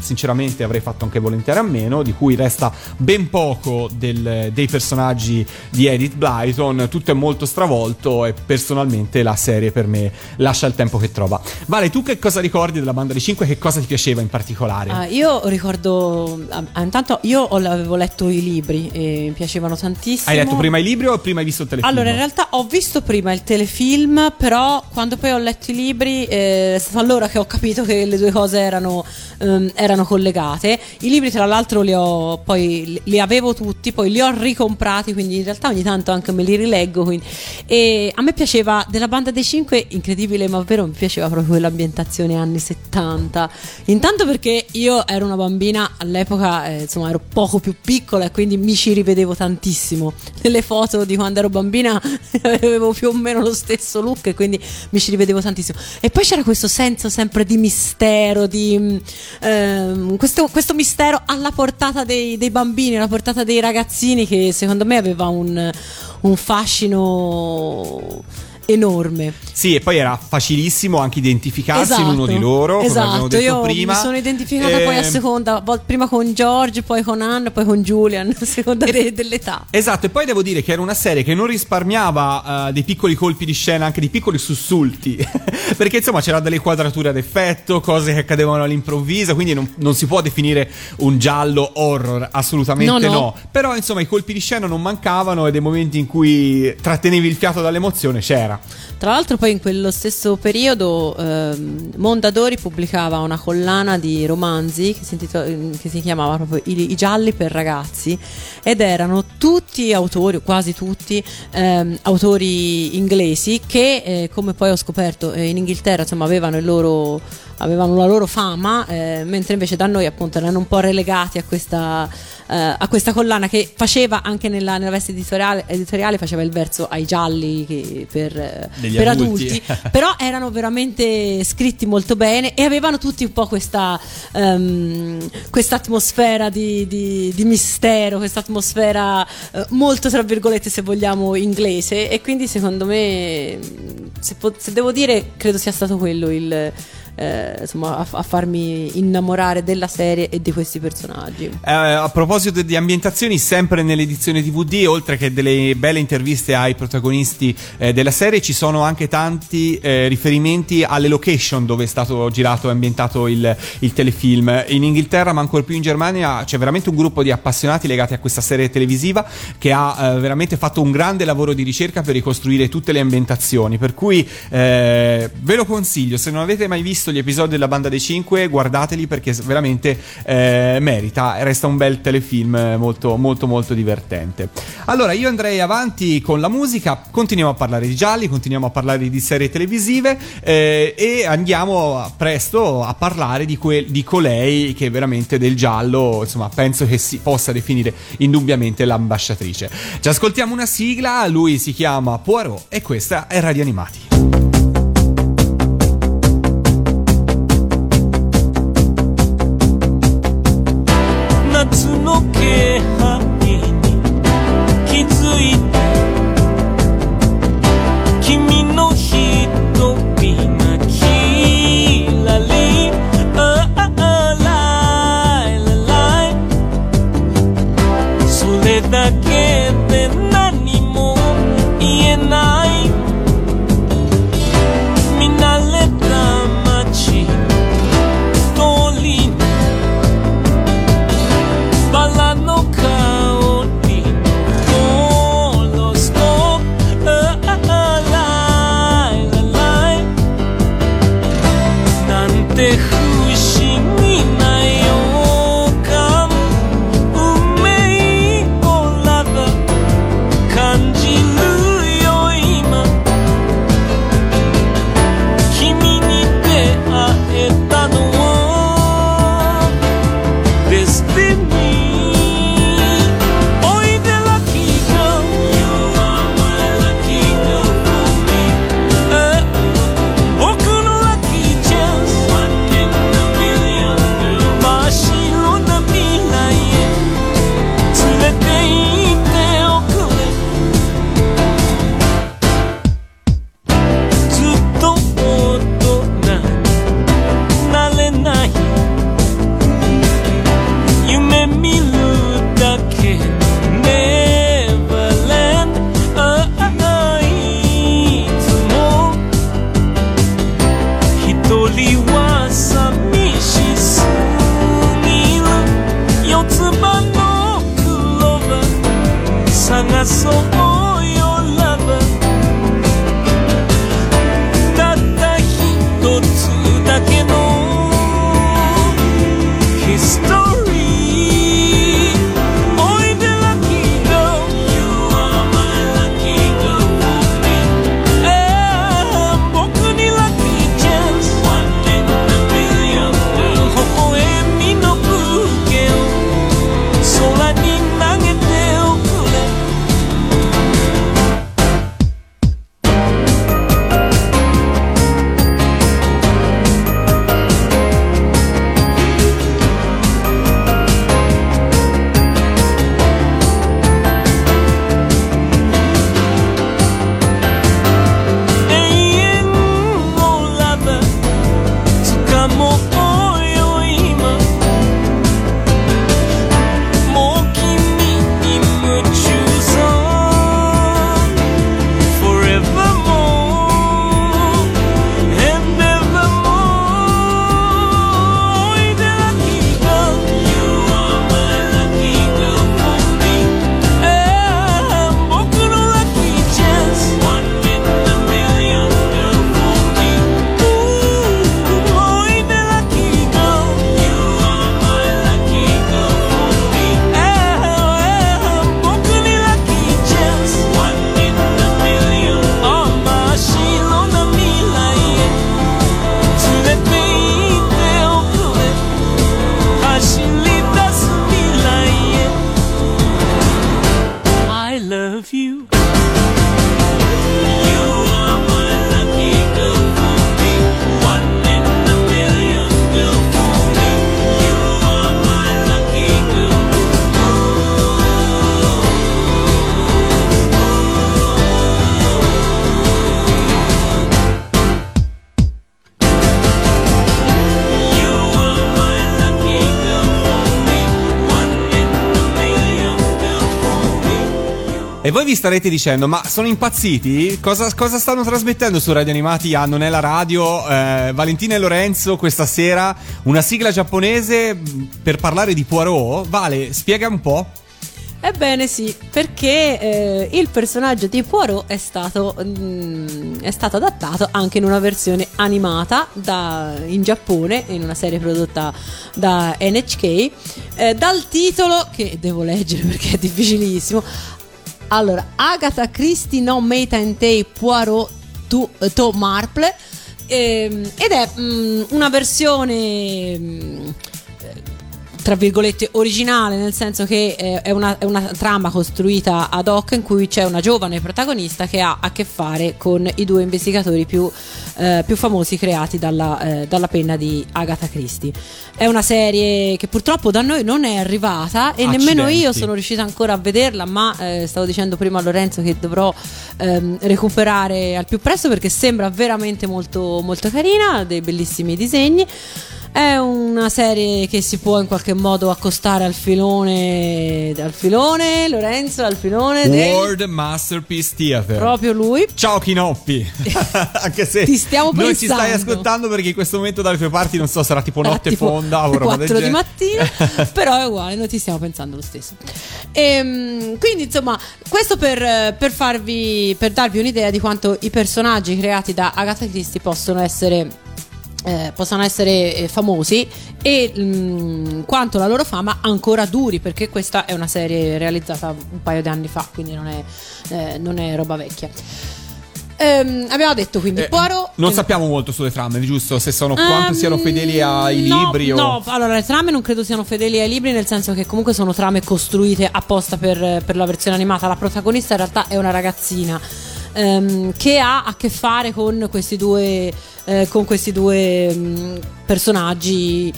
sinceramente avrei fatto anche volentieri a meno, di cui resta ben poco del, dei personaggi di Enid Blyton, tutto è molto stravolto e personalmente la serie per me lascia il tempo che trova. Vale, tu che cosa ricordi della Banda dei Cinque, che cosa ti piaceva in particolare? Ah, io ricordo, ah, intanto io avevo letto i libri e mi piacevano tantissimo. Hai letto prima i libri o prima hai visto il telefilm? Allora in realtà ho visto prima il telefilm, però quando poi ho letto i libri eh, è stato allora che ho capito che le due cose erano um, erano collegate. I libri tra l'altro li ho poi li avevo tutti, poi li ho ricomprati, quindi in realtà ogni tanto anche me li rileggo, quindi. E a me piaceva della Banda dei Cinque, incredibile ma vero, mi piaceva proprio quell'ambientazione anni settanta, intanto perché io ero una bambina all'epoca, eh, insomma ero poco più piccola e quindi mi ci rivedevo tantissimo nelle foto di quando ero bambina avevo più o meno lo stesso look e quindi mi ci rivedevo tantissimo. E poi c'era questo senso sempre di mistero, di eh, Questo, questo mistero alla portata dei, dei bambini, alla portata dei ragazzini, che secondo me aveva un, un fascino enorme. Sì, e poi era facilissimo anche identificarsi, esatto, in uno di loro, esatto, come abbiamo detto io prima. Mi sono identificata eh... poi a seconda, prima con George, poi con Anne, poi con Julian, a seconda dell'età. Esatto, e poi devo dire che era una serie che non risparmiava uh, dei piccoli colpi di scena, anche dei piccoli sussulti, perché insomma c'era delle quadrature ad effetto, cose che accadevano all'improvviso, quindi non, non si può definire un giallo horror, assolutamente no, no. no Però insomma i colpi di scena non mancavano e dei momenti in cui trattenevi il fiato dall'emozione c'era. Tra l'altro poi in quello stesso periodo ehm, Mondadori pubblicava una collana di romanzi che si, intitol- che si chiamava proprio I-, I gialli per ragazzi, ed erano tutti autori, quasi tutti ehm, autori inglesi che eh, come poi ho scoperto eh, in Inghilterra insomma avevano il loro avevano la loro fama, eh, mentre invece da noi appunto erano un po' relegati a questa eh, a questa collana che faceva anche nella, nella veste editoriale, editoriale faceva il verso ai gialli che per, eh, per adulti, adulti però erano veramente scritti molto bene e avevano tutti un po' questa um, questa atmosfera di, di, di mistero, questa atmosfera eh, molto tra virgolette se vogliamo inglese, e quindi secondo me se, po- se devo dire credo sia stato quello il Eh, insomma a, a farmi innamorare della serie e di questi personaggi. Eh, a proposito di ambientazioni, sempre nell'edizione D V D, oltre che delle belle interviste ai protagonisti eh, della serie, ci sono anche tanti eh, riferimenti alle location dove è stato girato e ambientato il, il telefilm. In Inghilterra ma ancora più in Germania c'è veramente un gruppo di appassionati legati a questa serie televisiva che ha eh, veramente fatto un grande lavoro di ricerca per ricostruire tutte le ambientazioni, per cui eh, ve lo consiglio, se non avete mai visto gli episodi della Banda dei Cinque guardateli, perché veramente eh, merita, resta un bel telefilm molto molto molto divertente. Allora io andrei avanti con la musica, continuiamo a parlare di gialli, continuiamo a parlare di serie televisive eh, e andiamo presto a parlare di, que- di colei che veramente del giallo insomma penso che si possa definire indubbiamente l'ambasciatrice. Ci ascoltiamo una sigla, lui si chiama Poirot e questa è Radio Animati.君の瞳が消え said I can't then anymore. He and I Minaleta Machi Tolin Balano Caoti Tolo Stop Alive Alive Dante. E voi vi starete dicendo, ma sono impazziti? Cosa, cosa stanno trasmettendo su Radio Animati a Non è la radio? Eh, Valentina e Lorenzo questa sera, una sigla giapponese per parlare di Poirot. Vale, spiega un po'. Ebbene sì, perché eh, il personaggio di Poirot è stato, mh, è stato adattato anche in una versione animata da, in Giappone, in una serie prodotta da N H K, eh, dal titolo, che devo leggere perché è difficilissimo. Allora, Agatha Christie Non è la radio Poirot to, to Marple, ehm, ed è mh, una versione mh, tra virgolette originale, nel senso che eh, è, una, è una trama costruita ad hoc in cui c'è una giovane protagonista che ha a che fare con i due investigatori più, eh, più famosi creati dalla, eh, dalla penna di Agatha Christie. È una serie che purtroppo da noi non è arrivata e Accidenti. Nemmeno io sono riuscita ancora a vederla, ma eh, stavo dicendo prima a Lorenzo che dovrò ehm, recuperare al più presto perché sembra veramente molto, molto carina, dei bellissimi disegni. È una serie che si può in qualche modo accostare al filone, al filone Lorenzo, al filone World dei... Masterpiece Theater. Proprio lui. Ciao Chinoppi. Anche se ti stiamo pensando, non ci stai ascoltando perché in questo momento dalle tue parti non so, sarà tipo notte, ah, tipo fonda o roba del genere, quattro di mattina. Però è uguale, noi ti stiamo pensando lo stesso. E quindi insomma, questo per, per farvi, per darvi un'idea di quanto i personaggi creati da Agatha Christie possono essere Eh, possono essere eh, famosi e mh, quanto la loro fama ancora duri, perché questa è una serie realizzata un paio di anni fa, quindi non è, eh, non è roba vecchia. Ehm, abbiamo detto quindi eh, Poirot. Non e... sappiamo molto sulle trame, giusto? Se sono um, quanto siano fedeli ai no, libri o... No, allora le trame non credo siano fedeli ai libri, nel senso che comunque sono trame costruite apposta per, per la versione animata. La protagonista in realtà è una ragazzina ehm, che ha a che fare con questi due... Eh, con questi due mh, personaggi.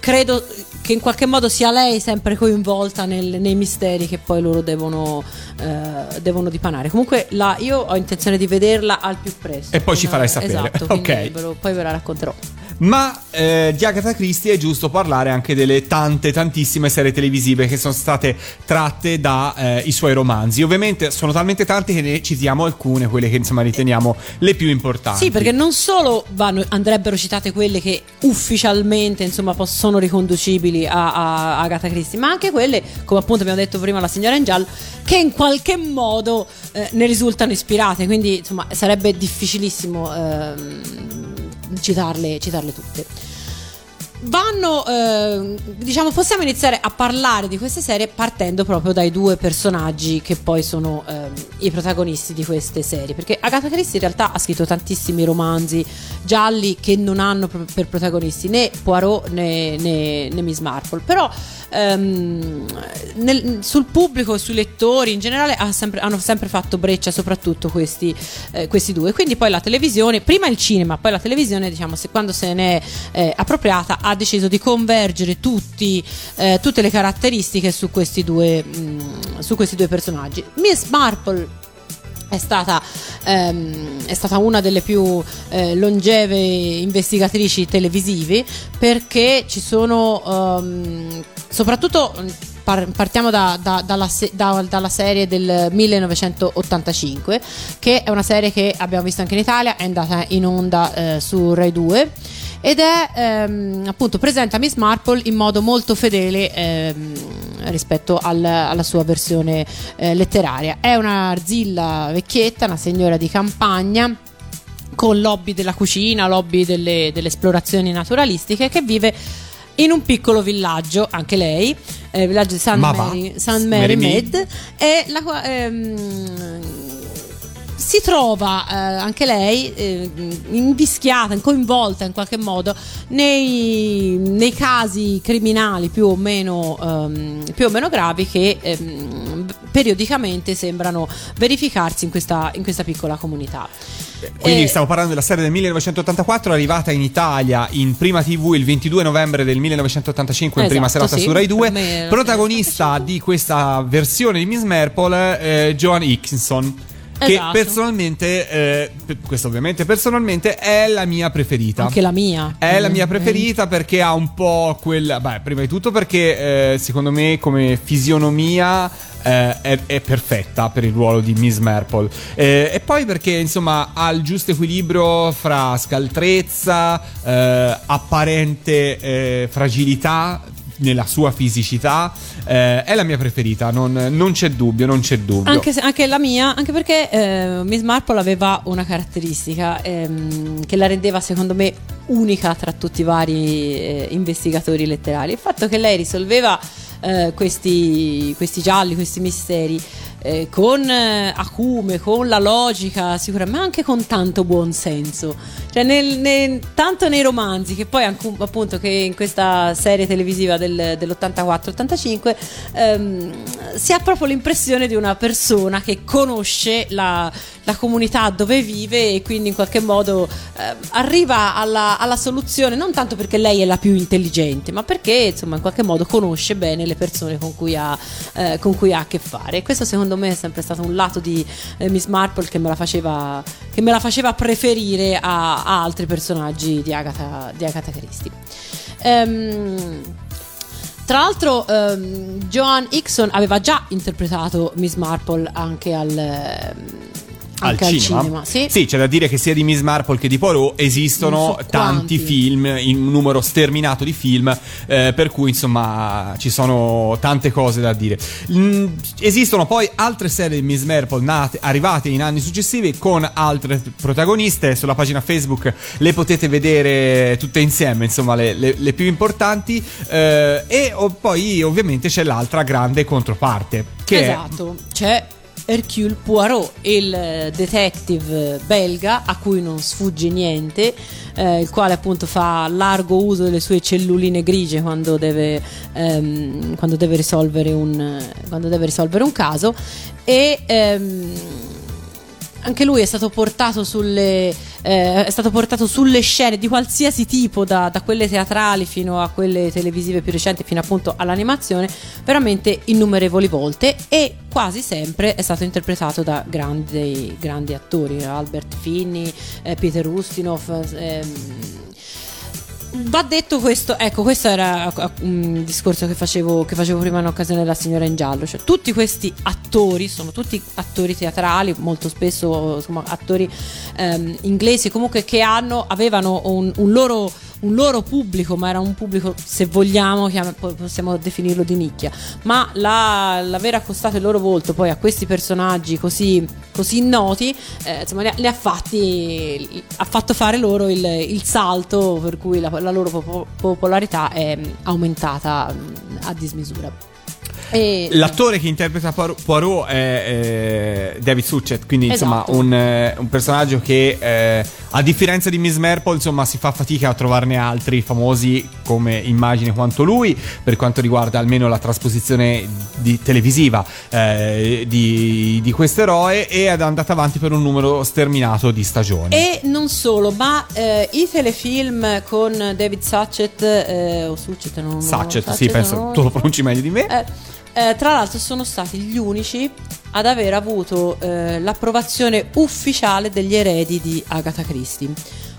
Credo che in qualche modo sia lei sempre coinvolta nel, nei misteri che poi loro devono eh, devono dipanare. Comunque la, io ho intenzione di vederla al più presto. E poi una, ci farai sapere. Esatto, okay. ve lo, poi ve la racconterò. Ma eh, di Agatha Christie è giusto parlare anche delle tante, tantissime serie televisive che sono state tratte da eh, i suoi romanzi. Ovviamente sono talmente tante che ne citiamo alcune, quelle che insomma riteniamo le più importanti. Sì, perché non solo vanno, andrebbero citate quelle che ufficialmente insomma sono riconducibili a, a Agatha Christie, ma anche quelle, come appunto abbiamo detto prima, La Signora in Giallo, che in qualche modo eh, ne risultano ispirate. Quindi insomma sarebbe difficilissimo ehm, Citarle, citarle tutte. Vanno eh, diciamo possiamo iniziare a parlare di queste serie partendo proprio dai due personaggi che poi sono eh, i protagonisti di queste serie, perché Agatha Christie in realtà ha scritto tantissimi romanzi gialli che non hanno per protagonisti né Poirot né, né, né Miss Marple, però ehm, nel, sul pubblico e sui lettori in generale ha sempre, hanno sempre fatto breccia soprattutto questi, eh, questi due. Quindi poi la televisione, prima il cinema poi la televisione, diciamo se, quando se ne è eh, appropriata, ha deciso di convergere tutti, eh, tutte le caratteristiche su questi due, mh, su questi due personaggi. Miss Marple è stata, ehm, è stata una delle più eh, longeve investigatrici televisive, perché ci sono ehm, soprattutto par- partiamo da, da, dalla, se- da, dalla serie del millenovecentottantacinque, che è una serie che abbiamo visto anche in Italia, è andata in onda eh, su Rai due ed è ehm, appunto, presenta Miss Marple in modo molto fedele ehm, rispetto al, alla sua versione eh, letteraria. È una arzilla vecchietta, una signora di campagna con lobby della cucina, lobby delle, delle esplorazioni naturalistiche, che vive in un piccolo villaggio, anche lei, eh, villaggio di San Mary, San Mary Mead, e la ehm, si trova eh, anche lei eh, invischiata, coinvolta in qualche modo nei, nei casi criminali più o meno, ehm, più o meno gravi che ehm, periodicamente sembrano verificarsi in questa, in questa piccola comunità. Quindi eh, stiamo parlando della serie del millenovecentottantaquattro, arrivata in Italia in prima tivù il ventidue novembre del millenovecentottantacinque, in esatto, prima serata sì, su Rai due. Protagonista di questa versione di Miss Marple eh, Joan Hickson, che esatto, personalmente eh, questo ovviamente personalmente è la mia preferita. Anche la mia è mm, la mia preferita mm. perché ha un po' quella, beh, prima di tutto perché eh, secondo me come fisionomia eh, è, è perfetta per il ruolo di Miss Marple, eh, e poi perché insomma ha il giusto equilibrio fra scaltrezza, eh, apparente eh, fragilità nella sua fisicità. Eh, è la mia preferita, non, non c'è dubbio, non c'è dubbio. Anche, se, anche la mia, anche perché eh, Miss Marple aveva una caratteristica ehm, che la rendeva secondo me unica tra tutti i vari eh, investigatori letterari. Il fatto che lei risolveva eh, questi, questi gialli, questi misteri eh, con eh, acume, con la logica sicuramente, ma anche con tanto buonsenso, cioè nel, nel, tanto nei romanzi che poi appunto che in questa serie televisiva del, dell'ottantaquattro ottantacinque ehm, si ha proprio l'impressione di una persona che conosce la, la comunità dove vive e quindi in qualche modo eh, arriva alla, alla soluzione, non tanto perché lei è la più intelligente, ma perché insomma in qualche modo conosce bene le persone con cui ha, eh, con cui ha a che fare. Questo secondo me è sempre stato un lato di eh, Miss Marple che me la faceva, che me la faceva preferire a, a altri personaggi di Agatha, di Agatha Christie. Ehm, tra l'altro ehm, Joan Hickson aveva già interpretato Miss Marple anche al... Ehm, Anche al cinema, al cinema sì. Sì, c'è da dire che sia di Miss Marple che di Poirot esistono so tanti film, in un numero sterminato di film, eh, per cui insomma ci sono tante cose da dire. Mm, esistono poi altre serie di Miss Marple nate, arrivate in anni successivi con altre protagoniste. Sulla pagina Facebook le potete vedere tutte insieme, insomma le, le, le più importanti, eh, e oh, poi ovviamente c'è l'altra grande controparte che esatto, è... c'è Hercule Poirot, il detective belga a cui non sfugge niente, eh, il quale appunto fa largo uso delle sue celluline grigie quando deve, ehm, quando deve risolvere un quando deve risolvere un caso, e ehm, anche lui è stato portato sulle eh, è stato portato sulle scene di qualsiasi tipo, da, da quelle teatrali fino a quelle televisive più recenti, fino appunto all'animazione, veramente innumerevoli volte, e quasi sempre è stato interpretato da grandi, grandi attori, Albert Finney, eh, Peter Ustinov. Ehm, Va detto questo, ecco, questo era un discorso che facevo, che facevo prima in occasione della Signora in Giallo, cioè tutti questi attori sono tutti attori teatrali, molto spesso insomma attori ehm, inglesi comunque, che hanno, avevano un, un loro un loro pubblico, ma era un pubblico, se vogliamo, chiam- possiamo definirlo di nicchia, ma la, l'aver accostato il loro volto poi a questi personaggi così, così noti, eh, insomma li ha fatti, ha fatto fare loro il, il salto, per cui la, la loro pop- popolarità è aumentata a dismisura. E... l'attore che interpreta Poirot è eh, David Suchet, quindi insomma esatto. un, eh, un personaggio che eh, a differenza di Miss Marple insomma si fa fatica a trovarne altri famosi come immagine quanto lui, per quanto riguarda almeno la trasposizione di, televisiva eh, di, di questo eroe, e è andata avanti per un numero sterminato di stagioni. E non solo, ma eh, i telefilm con David Suchet eh, o Suchet non Suchet, Suchet sì, penso non... tu lo pronunci meglio di me. eh. Eh, tra l'altro sono stati gli unici ad aver avuto eh, l'approvazione ufficiale degli eredi di Agatha Christie,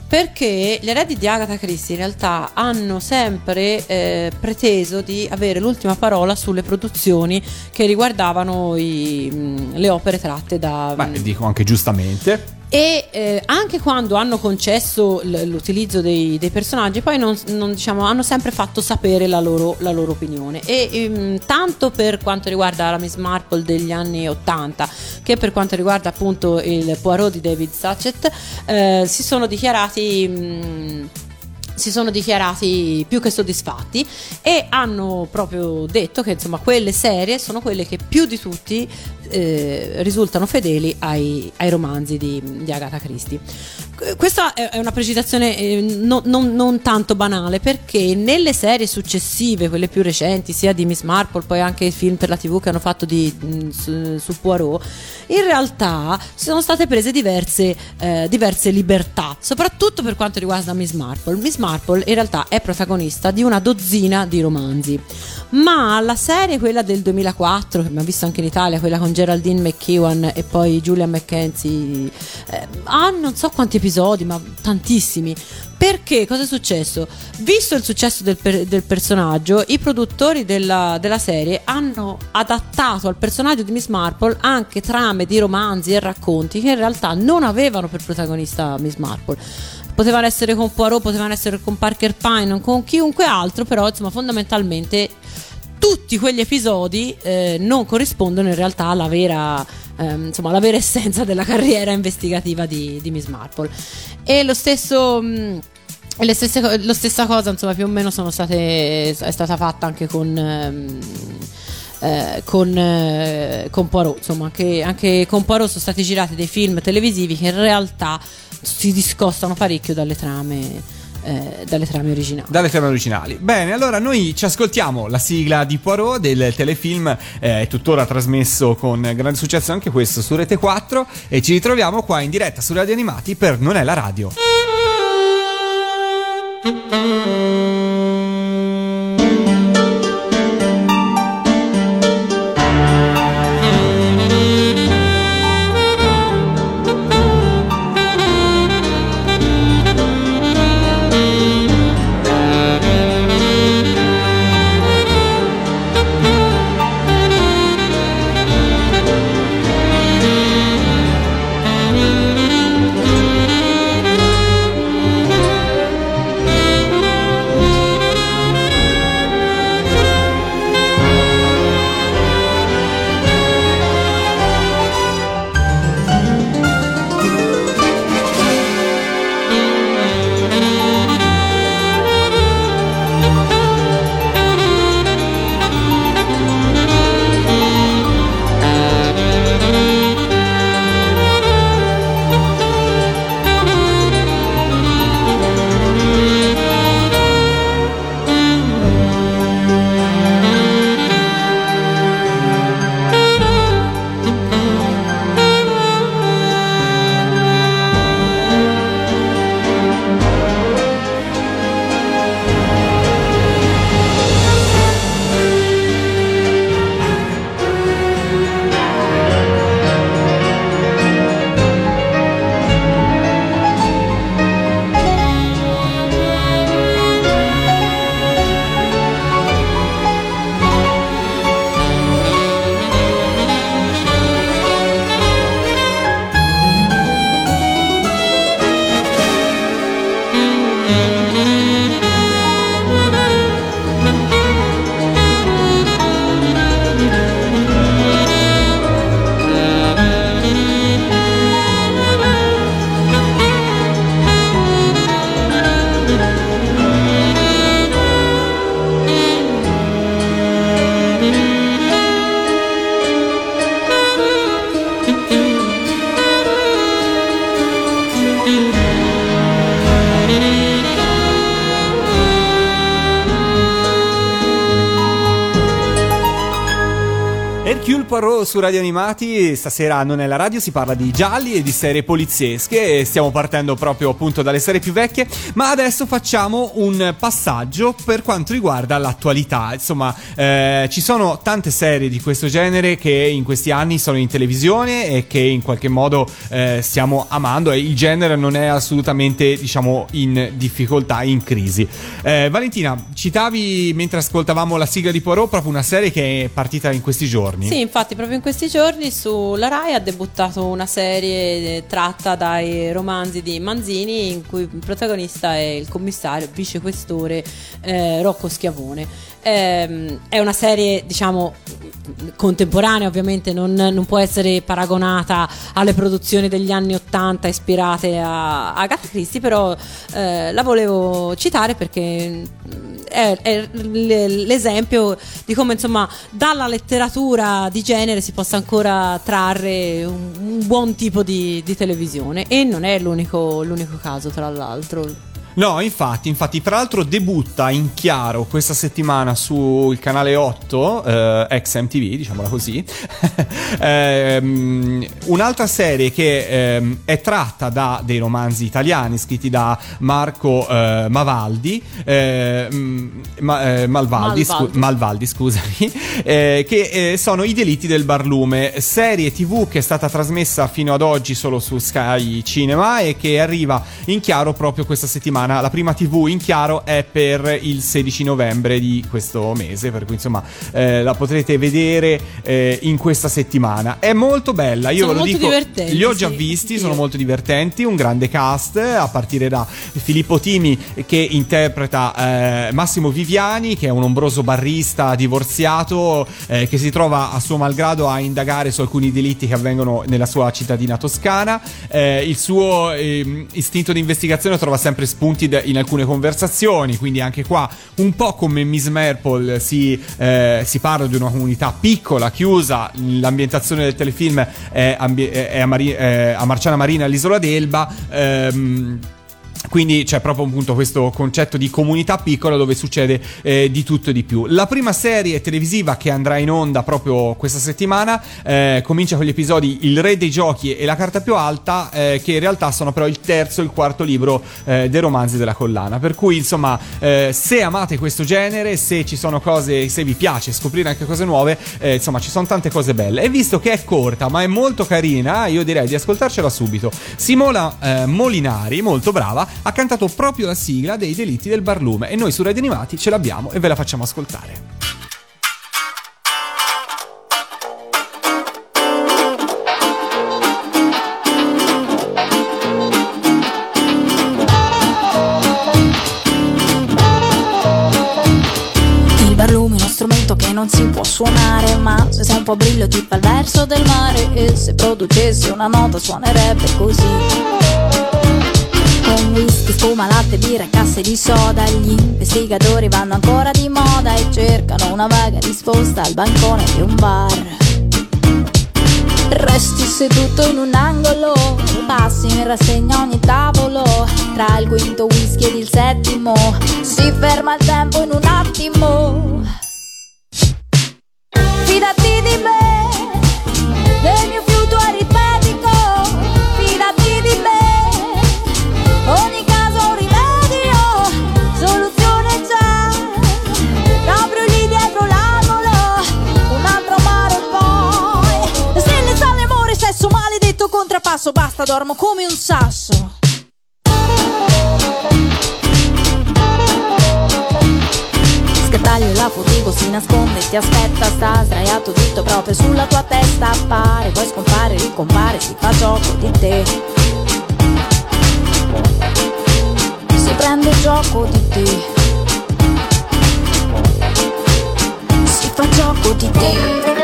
perché gli eredi di Agatha Christie in realtà hanno sempre eh, preteso di avere l'ultima parola sulle produzioni che riguardavano i, mh, le opere tratte da... Beh, dico anche giustamente... E eh, anche quando hanno concesso l- l'utilizzo dei, dei personaggi, poi non, non, diciamo, hanno sempre fatto sapere la loro, la loro opinione. E ehm, tanto per quanto riguarda la Miss Marple degli anni ottanta, che per quanto riguarda appunto il Poirot di David Suchet, eh, si sono dichiarati... Mh, si sono dichiarati più che soddisfatti, e hanno proprio detto che insomma quelle serie sono quelle che più di tutti eh, risultano fedeli ai, ai romanzi di, di Agatha Christie. Questa è una precisazione eh, non, non, non tanto banale, perché nelle serie successive, quelle più recenti, sia di Miss Marple, poi anche i film per la tivù che hanno fatto di, su, su Poirot, in realtà sono state prese diverse, eh, diverse libertà, soprattutto per quanto riguarda Miss Marple. Miss Marple in realtà è protagonista di una dozzina di romanzi, ma la serie, quella del duemilaquattro, che abbiamo visto anche in Italia, quella con Geraldine McKeown e poi Julian McKenzie, eh, ha non so quanti episodi, ma tantissimi. Perché? Cosa è successo? Visto il successo del, per, del personaggio, i produttori della, della serie hanno adattato al personaggio di Miss Marple anche trame di romanzi e racconti che in realtà non avevano per protagonista Miss Marple. Potevano essere con Poirot, potevano essere con Parker Pyne, con chiunque altro, però insomma fondamentalmente tutti quegli episodi eh, non corrispondono in realtà alla vera, ehm, insomma, alla vera essenza della carriera investigativa di, di Miss Marple. E lo stesso... Mh, E le stesse, lo stessa cosa, insomma, più o meno sono state, è stata fatta anche con ehm, eh, con, eh, con Poirot, insomma, anche, anche con Poirot sono stati girati dei film televisivi che in realtà si discostano parecchio dalle trame. Eh, dalle trame originali. Dalle trame originali. Bene, allora noi ci ascoltiamo la sigla di Poirot del telefilm, eh, è tuttora trasmesso con grande successo anche questo su Rete quattro, e ci ritroviamo qua in diretta su Radio Animati per Non è la radio. Poirot su Radio Animati. Stasera non è la radio, si parla di gialli e di serie poliziesche e stiamo partendo proprio appunto dalle serie più vecchie, ma adesso facciamo un passaggio per quanto riguarda l'attualità. Insomma, eh, ci sono tante serie di questo genere che in questi anni sono in televisione e che in qualche modo eh, stiamo amando, e il genere non è assolutamente, diciamo, in difficoltà, in crisi. eh, Valentina, citavi mentre ascoltavamo la sigla di Poirot proprio una serie che è partita in questi giorni. Sì, infatti proprio in questi giorni sulla Rai ha debuttato una serie tratta dai romanzi di Manzini, in cui il protagonista è il commissario vicequestore eh, Rocco Schiavone. È una serie, diciamo, contemporanea, ovviamente non, non può essere paragonata alle produzioni degli anni ottanta ispirate a Agatha Christie, però eh, la volevo citare perché è, è l'esempio di come, insomma, dalla letteratura di genere si possa ancora trarre un, un buon tipo di, di televisione, e non è l'unico, l'unico caso, tra l'altro. No, infatti, infatti, tra l'altro debutta in chiaro questa settimana sul canale otto, eh, ex M T V, diciamola così, ehm, un'altra serie che ehm, è tratta da dei romanzi italiani scritti da Marco eh, Mavaldi, eh, ma, eh, Malvaldi, Malvaldi. Scu- Malvaldi, scusami, eh, che eh, sono I delitti del Barlume, serie tivù che è stata trasmessa fino ad oggi solo su Sky Cinema e che arriva in chiaro proprio questa settimana. La prima tivù in chiaro è per il sedici novembre di questo mese, per cui insomma eh, la potrete vedere eh, in questa settimana. È molto bella, io ve lo dico, li ho già sì, visti, sì. Sono molto divertenti, un grande cast a partire da Filippo Timi che interpreta eh, Massimo Viviani, che è un ombroso barrista divorziato eh, che si trova a suo malgrado a indagare su alcuni delitti che avvengono nella sua cittadina toscana. Eh, il suo eh, istinto di investigazione trova sempre spunto in alcune conversazioni, quindi anche qua un po' come Miss Marple si, eh, si parla di una comunità piccola, chiusa. L'ambientazione del telefilm è, ambi- è, a, Mari- è a Marciana Marina, all'isola d'Elba, ehm, quindi c'è proprio appunto questo concetto di comunità piccola dove succede eh, di tutto e di più. La prima serie televisiva che andrà in onda proprio questa settimana eh, comincia con gli episodi Il re dei giochi e La carta più alta, eh, che in realtà sono però il terzo e il quarto libro eh, dei romanzi della collana, per cui insomma eh, se amate questo genere, se ci sono cose, se vi piace scoprire anche cose nuove, eh, insomma ci sono tante cose belle. E visto che è corta ma è molto carina, io direi di ascoltarcela subito. Simona eh, Molinari, molto brava, ha cantato proprio la sigla dei delitti del Barlume e noi su Radio Animati ce l'abbiamo e ve la facciamo ascoltare. Il Barlume è uno strumento che non si può suonare, ma se sei un po' brillo ti fa il verso del mare, e se producessi una nota suonerebbe così. Con whisky, spuma, latte, birra e casse di soda, gli investigatori vanno ancora di moda e cercano una vaga risposta al bancone di un bar. Resti seduto in un angolo, passi in rassegna ogni tavolo, tra il quinto whisky ed il settimo si ferma il tempo in un attimo. Fidati di me, del mio fiuto aritmetico, fidati di me. Ogni caso ha un rimedio, soluzione già, proprio lì dietro l'angolo, un altro mare poi. Se ne sa l'amore, sesso maledetto contrappasso, basta dormo come un sasso. Scattaglio la furtivo, si nasconde e ti aspetta, sta sdraiato dritto proprio sulla tua testa, appare, poi scompare, ricompare, si fa gioco di te. Si prende gioco di te, si fa gioco di te.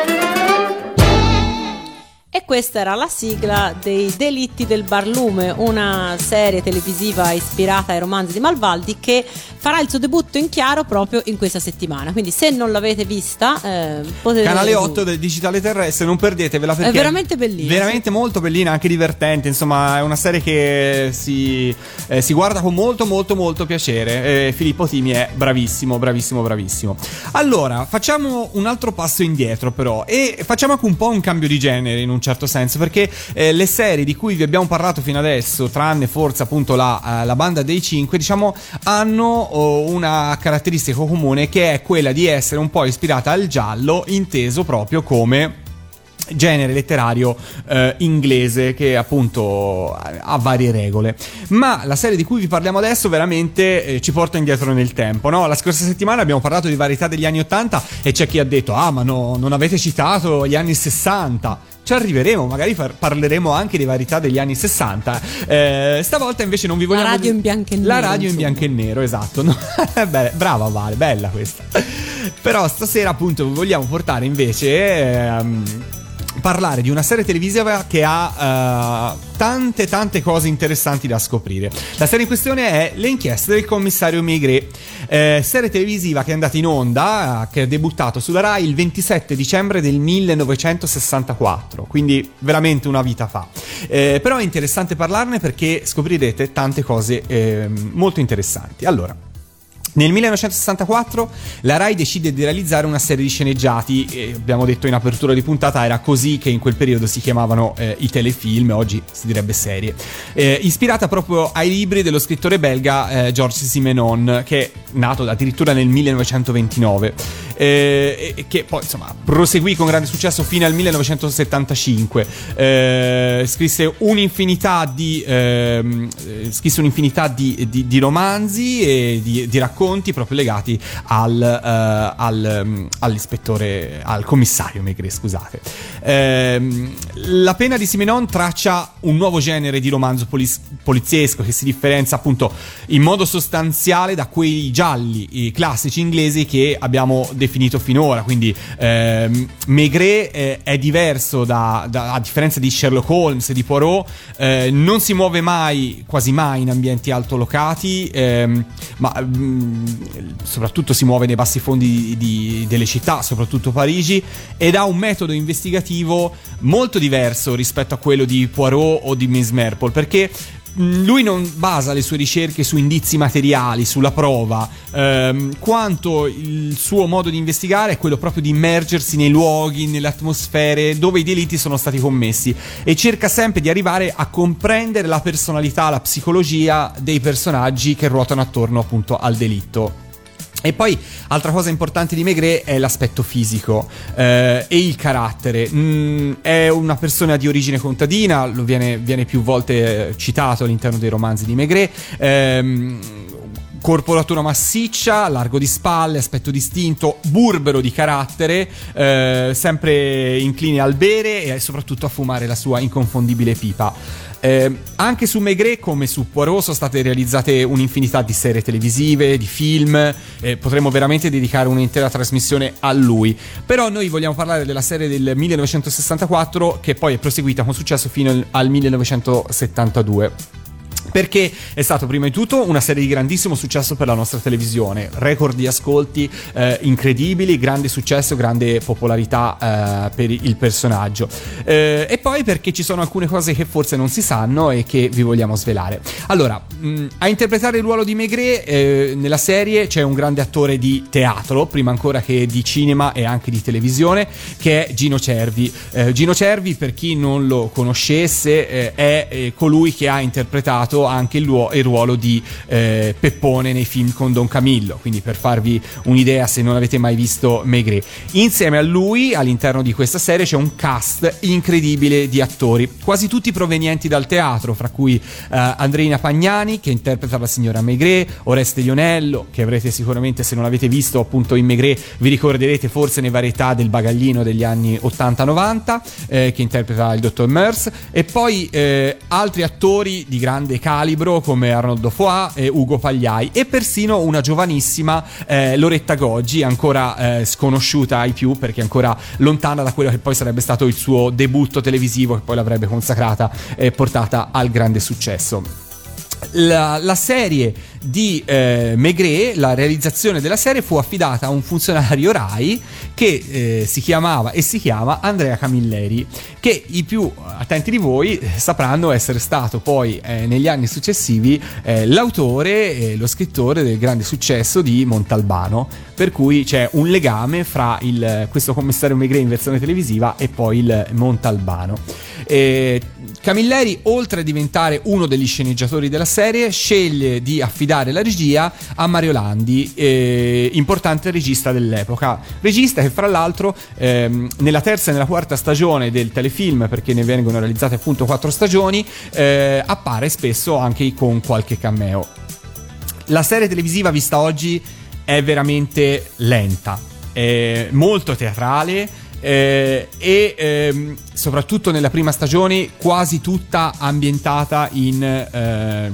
questa era la sigla dei Delitti del Barlume, una serie televisiva ispirata ai romanzi di Malvaldi che farà il suo debutto in chiaro proprio in questa settimana. Quindi se non l'avete vista, eh, potete Canale otto del Digitale Terrestre, non perdetevela perché è veramente bellina, veramente sì. molto bellina, anche divertente, insomma è una serie che si, eh, si guarda con molto molto molto piacere. eh, Filippo Timi è bravissimo, bravissimo, bravissimo. Allora facciamo un altro passo indietro però e facciamo anche un po' un cambio di genere in un certo senso, perché eh, le serie di cui vi abbiamo parlato fino adesso, tranne forse appunto la, la Banda dei Cinque, diciamo hanno una caratteristica comune che è quella di essere un po' ispirata al giallo, inteso proprio come genere letterario eh, inglese che appunto ha varie regole. Ma la serie di cui vi parliamo adesso veramente eh, ci porta indietro nel tempo, no? La scorsa settimana abbiamo parlato di varietà degli anni ottanta e c'è chi ha detto ah ma no, non avete citato gli anni sessanta. Ci arriveremo, magari far- parleremo anche di varietà degli anni sessanta. Eh, stavolta invece non vi vogliamo... La radio in bianco e nero. La radio in bianco e nero, esatto. No? Beh, brava Vale, bella questa. Però stasera appunto vi vogliamo portare invece... Ehm, parlare di una serie televisiva che ha uh, tante tante cose interessanti da scoprire. La serie in questione è Le inchieste del commissario Maigret, eh, serie televisiva che è andata in onda, che è debuttato sulla Rai il ventisette dicembre del millenovecentosessantaquattro, quindi veramente una vita fa. Eh, però è interessante parlarne perché scoprirete tante cose eh, molto interessanti. Allora, nel millenovecentosessantaquattro la Rai decide di realizzare una serie di sceneggiati, eh, abbiamo detto in apertura di puntata, era così che in quel periodo si chiamavano eh, i telefilm, oggi si direbbe serie, eh, ispirata proprio ai libri dello scrittore belga eh, Georges Simenon, che è nato addirittura nel millenovecentoventinove eh, e che poi insomma proseguì con grande successo fino al millenovecentosettantacinque. Eh, scrisse un'infinità di eh, scrisse un'infinità di, di, di romanzi e di, di racconti conti proprio legati al, uh, al um, all'ispettore, al commissario Maigret, scusate. Ehm, la pena di Simenon traccia un nuovo genere di romanzo poliz- poliziesco che si differenzia appunto in modo sostanziale da quei gialli i classici inglesi che abbiamo definito finora. Quindi ehm, Maigret eh, è diverso da, da, a differenza di Sherlock Holmes e di Poirot, eh, non si muove mai, quasi mai, in ambienti altolocati, ehm, ma soprattutto si muove nei bassi fondi di, di, delle città, soprattutto Parigi, ed ha un metodo investigativo molto diverso rispetto a quello di Poirot o di Miss Marple, perché lui non basa le sue ricerche su indizi materiali, sulla prova, ehm, quanto il suo modo di investigare è quello proprio di immergersi nei luoghi, nelle atmosfere dove i delitti sono stati commessi, e cerca sempre di arrivare a comprendere la personalità, la psicologia dei personaggi che ruotano attorno appunto al delitto. E poi altra cosa importante di Maigret è l'aspetto fisico eh, e il carattere. Mm, è una persona di origine contadina, lo viene, viene più volte citato all'interno dei romanzi di Maigret. Ehm, corporatura massiccia, largo di spalle, aspetto distinto, burbero di carattere, eh, sempre incline al bere e soprattutto a fumare la sua inconfondibile pipa. Eh, anche su Maigret come su Poirot sono state realizzate un'infinità di serie televisive, di film, eh, potremmo veramente dedicare un'intera trasmissione a lui. Però noi vogliamo parlare della serie del millenovecentosessantaquattro, che poi è proseguita con successo fino al millenovecentosettantadue, perché è stato prima di tutto una serie di grandissimo successo per la nostra televisione, record di ascolti eh, incredibili, grande successo, grande popolarità eh, per il personaggio, eh, e poi perché ci sono alcune cose che forse non si sanno e che vi vogliamo svelare. Allora, mh, a interpretare il ruolo di Maigret eh, nella serie c'è un grande attore di teatro prima ancora che di cinema e anche di televisione, che è Gino Cervi. eh, Gino Cervi, per chi non lo conoscesse, eh, è eh, colui che ha interpretato anche il, luo- il ruolo di eh, Peppone nei film con Don Camillo, quindi per farvi un'idea se non avete mai visto Maigret. Insieme a lui all'interno di questa serie c'è un cast incredibile di attori, quasi tutti provenienti dal teatro, fra cui eh, Andreina Pagnani che interpreta la signora Maigret, Oreste Lionello, che avrete sicuramente, se non l'avete visto appunto in Maigret, vi ricorderete forse nei varietà del bagaglino degli anni ottanta novanta, eh, che interpreta il dottor Merce, e poi eh, altri attori di grande di calibro come Arnoldo Foà e Ugo Pagliai, e persino una giovanissima eh, Loretta Goggi, ancora eh, sconosciuta ai più perché ancora lontana da quello che poi sarebbe stato il suo debutto televisivo, che poi l'avrebbe consacrata e portata al grande successo. La, la serie di eh, Maigret, la realizzazione della serie fu affidata a un funzionario Rai che eh, si chiamava e si chiama Andrea Camilleri, che i più attenti di voi sapranno essere stato poi eh, negli anni successivi eh, l'autore e lo scrittore del grande successo di Montalbano, per cui c'è un legame fra il, questo commissario Maigret in versione televisiva e poi il Montalbano. eh, Camilleri, oltre a diventare uno degli sceneggiatori della serie, sceglie di affidare la regia a Mario Landi, eh, importante regista dell'epoca, regista che fra l'altro ehm, nella terza e nella quarta stagione del telefilm, perché ne vengono realizzate appunto quattro stagioni, eh, appare spesso anche con qualche cameo. La serie televisiva vista oggi è veramente lenta, è molto teatrale, Eh, e ehm, soprattutto nella prima stagione quasi tutta ambientata in eh,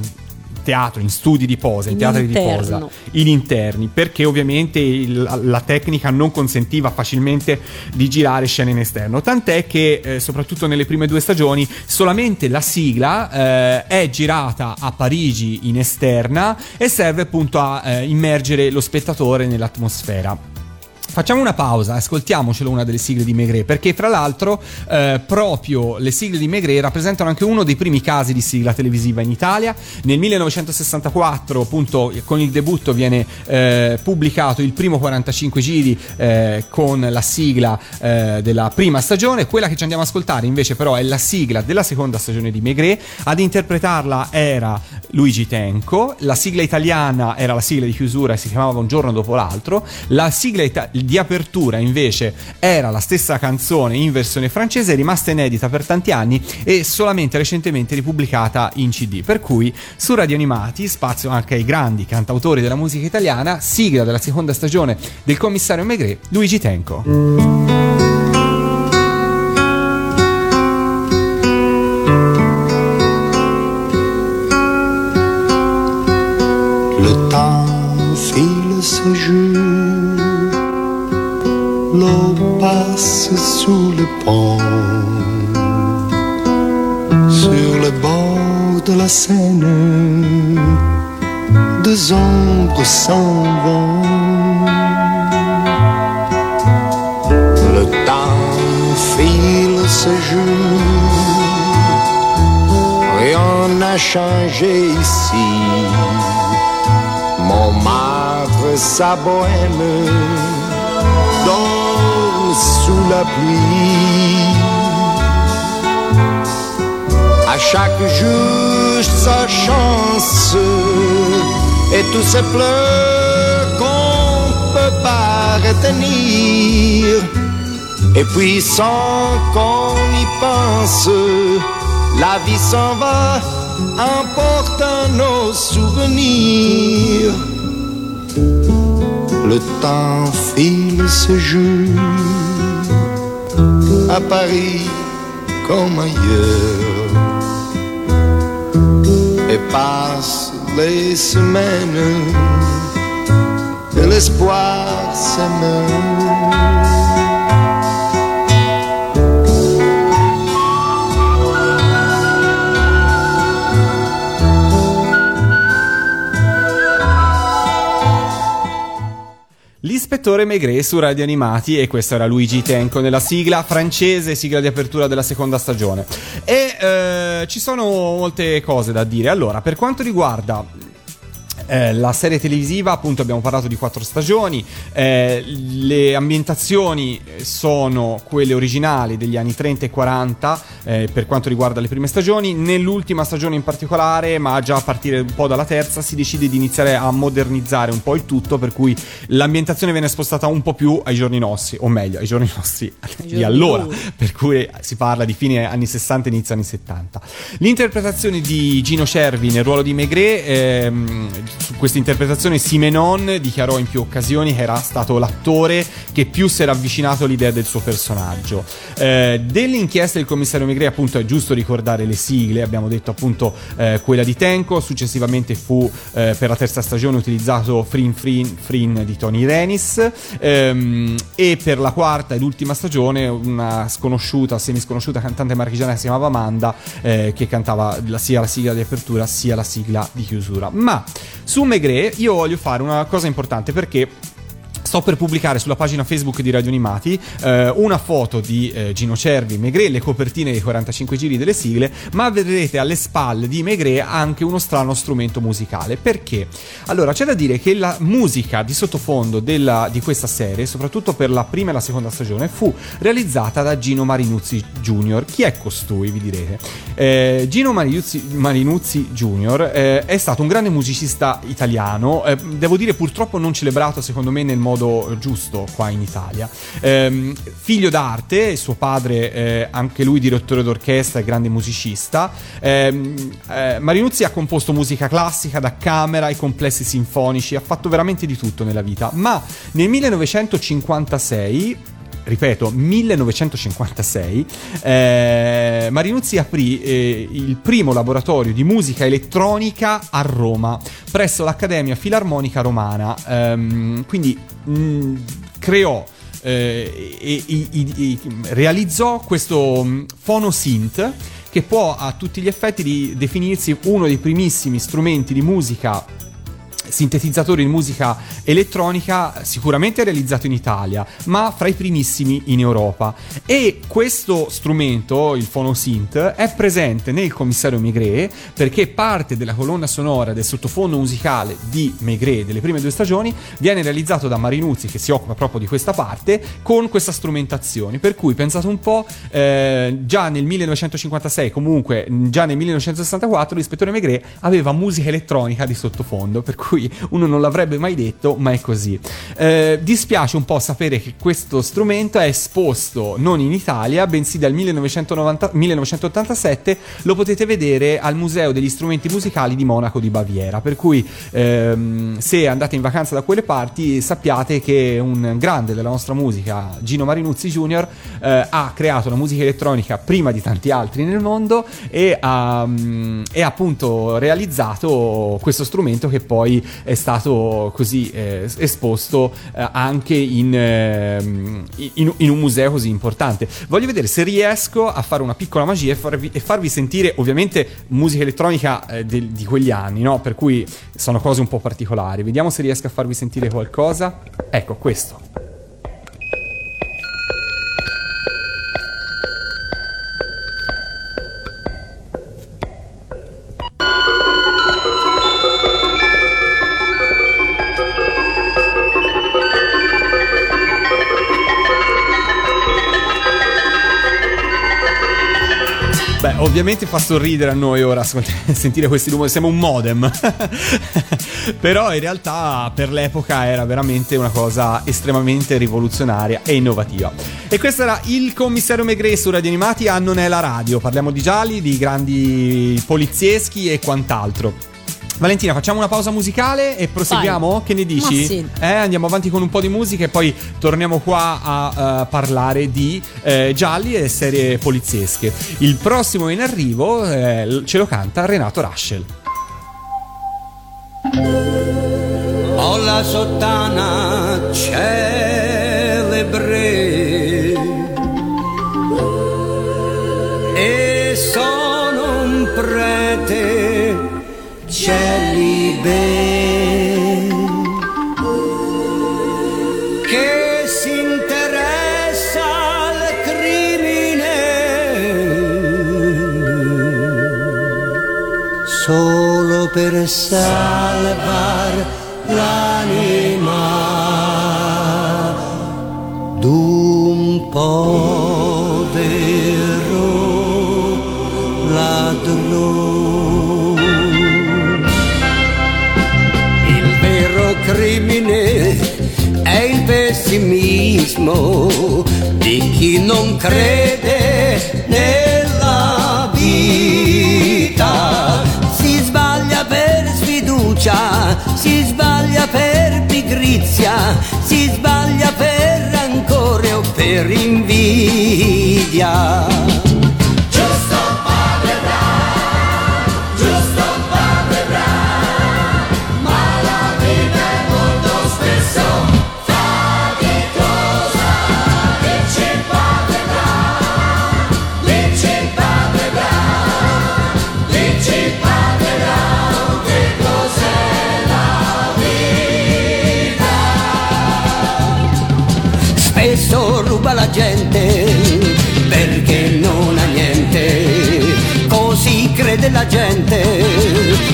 teatro, in studi di posa, in teatri di posa, in interni, perché ovviamente il, la tecnica non consentiva facilmente di girare scene in esterno, tant'è che eh, soprattutto nelle prime due stagioni solamente la sigla eh, è girata a Parigi in esterna e serve appunto a eh, immergere lo spettatore nell'atmosfera. Facciamo una pausa, ascoltiamocelo una delle sigle di Maigret, perché fra l'altro eh, proprio le sigle di Maigret rappresentano anche uno dei primi casi di sigla televisiva in Italia. Nel millenovecentosessantaquattro, appunto, con il debutto viene eh, pubblicato il primo quarantacinque giri eh, con la sigla eh, della prima stagione. Quella che ci andiamo a ascoltare invece però è la sigla della seconda stagione di Maigret. Ad interpretarla era Luigi Tenco, la sigla italiana era la sigla di chiusura e si chiamava Un giorno dopo l'altro, la sigla ita- di apertura invece era la stessa canzone in versione francese, rimasta inedita per tanti anni e solamente recentemente ripubblicata in C D, per cui su Radio Animati spazio anche ai grandi cantautori della musica italiana. Sigla della seconda stagione del commissario Maigret, Luigi Tenco. Le temps file ce jour. L'eau passe sous le pont, sur le bord de la Seine, deux ombres s'en vont. Le temps file ce jour, rien n'a changé ici. Montmartre, sa bohème, dans sous la pluie, à chaque jour sa chance et tous ces pleurs qu'on peut pas retenir. Et puis sans qu'on y pense, la vie s'en va, emportant nos souvenirs. Le temps file ce jour, à Paris comme ailleurs, et passent les semaines, et l'espoir se meurt. L'ispettore Maigret su Radio Animati, e questo era Luigi Tenco nella sigla francese, sigla di apertura della seconda stagione. E eh, ci sono molte cose da dire. Allora, per quanto riguarda Eh, la serie televisiva, appunto, abbiamo parlato di quattro stagioni. Eh, le ambientazioni sono quelle originali degli anni trenta e quaranta eh, per quanto riguarda le prime stagioni. Nell'ultima stagione in particolare, ma già a partire un po' dalla terza, si decide di iniziare a modernizzare un po' il tutto, per cui l'ambientazione viene spostata un po' più ai giorni nostri, o meglio ai giorni nostri di allora, per cui si parla di fine anni sessanta e inizio anni settanta. L'interpretazione di Gino Cervi nel ruolo di Maigret, ehm, su questa interpretazione Simenon dichiarò in più occasioni che era stato l'attore che più si era avvicinato all'idea del suo personaggio. Eh, dell'inchiesta del commissario Maigret Negri, appunto è giusto ricordare le sigle, abbiamo detto appunto eh, quella di Tenco, successivamente fu eh, per la terza stagione utilizzato Frin Frin Frin di Tony Renis, ehm, e per la quarta ed ultima stagione una sconosciuta, semisconosciuta cantante marchigiana che si chiamava Amanda eh, che cantava la, sia la sigla di apertura sia la sigla di chiusura. Ma su Maigret io voglio fare una cosa importante, perché sto per pubblicare sulla pagina Facebook di Radio Animati eh, una foto di eh, Gino Cervi, Maigret, le copertine dei quarantacinque giri delle sigle, ma vedrete alle spalle di Maigret anche uno strano strumento musicale. Perché? Allora, c'è da dire che la musica di sottofondo della, di questa serie, soprattutto per la prima e la seconda stagione, fu realizzata da Gino Marinuzzi Junior. Chi è costui, vi direte? Eh, Gino Marinuzzi, Marinuzzi Junior eh, è stato un grande musicista italiano, eh, devo dire purtroppo non celebrato secondo me nel modo giusto qua in Italia. Ehm, figlio d'arte, suo padre eh, anche lui direttore d'orchestra e grande musicista, ehm, eh, Marinuzzi ha composto musica classica, da camera ai complessi sinfonici, ha fatto veramente di tutto nella vita. Ma nel millenovecentocinquantasei, ripeto, millenovecentocinquantasei, eh, Marinuzzi aprì eh, il primo laboratorio di musica elettronica a Roma, presso l'Accademia Filarmonica Romana. Ehm, quindi mh, creò eh, e, e, e realizzò questo fonosynth, che può a tutti gli effetti di definirsi uno dei primissimi strumenti di musica, sintetizzatori di musica elettronica, sicuramente realizzato in Italia, ma fra i primissimi in Europa. E questo strumento, il fonosynth, è presente nel Commissario Maigret, perché parte della colonna sonora del sottofondo musicale di Maigret delle prime due stagioni viene realizzato da Marinuzzi, che si occupa proprio di questa parte, con questa strumentazione. Per cui pensate un po', eh, già nel millenovecentocinquantasei, comunque già nel millenovecentosessantaquattro, l'ispettore Maigret aveva musica elettronica di sottofondo, per cui uno non l'avrebbe mai detto, ma è così. Eh, dispiace un po' sapere che questo strumento è esposto non in Italia, bensì dal millenovecentottantasette lo potete vedere al Museo degli Strumenti Musicali di Monaco di Baviera, per cui ehm, se andate in vacanza da quelle parti sappiate che un grande della nostra musica, Gino Marinuzzi Junior, eh, ha creato la musica elettronica prima di tanti altri nel mondo e ha e appunto realizzato questo strumento, che poi è stato così eh, esposto eh, anche in, eh, in, in un museo così importante. Voglio vedere se riesco a fare una piccola magia e farvi, e farvi sentire ovviamente musica elettronica eh, de, di quegli anni, no? Per cui sono cose un po' particolari. Vediamo se riesco a farvi sentire qualcosa. Ecco questo. Ovviamente fa sorridere a noi ora sentire questi rumori, siamo un modem però in realtà per l'epoca era veramente una cosa estremamente rivoluzionaria e innovativa. E questo era il Commissario Maigret su Radio Animati a Non è la radio. Parliamo di gialli, di grandi polizieschi e quant'altro. Valentina, facciamo una pausa musicale e proseguiamo? Vai. Che ne dici? Ma sì. Eh, andiamo avanti con un po' di musica e poi torniamo qua a uh, parlare di eh, gialli e serie poliziesche. Il prossimo in arrivo eh, ce lo canta Renato Rascel. Ho la sottana celebre e sono un prete celibe che si interessa al crimine solo per salvar l'anima d'un povero ladrone. Crimine è il pessimismo di chi non crede nella vita. Si sbaglia per sfiducia, si sbaglia per pigrizia, si sbaglia per rancore o per invidia. gente, perché non ha niente, così crede la gente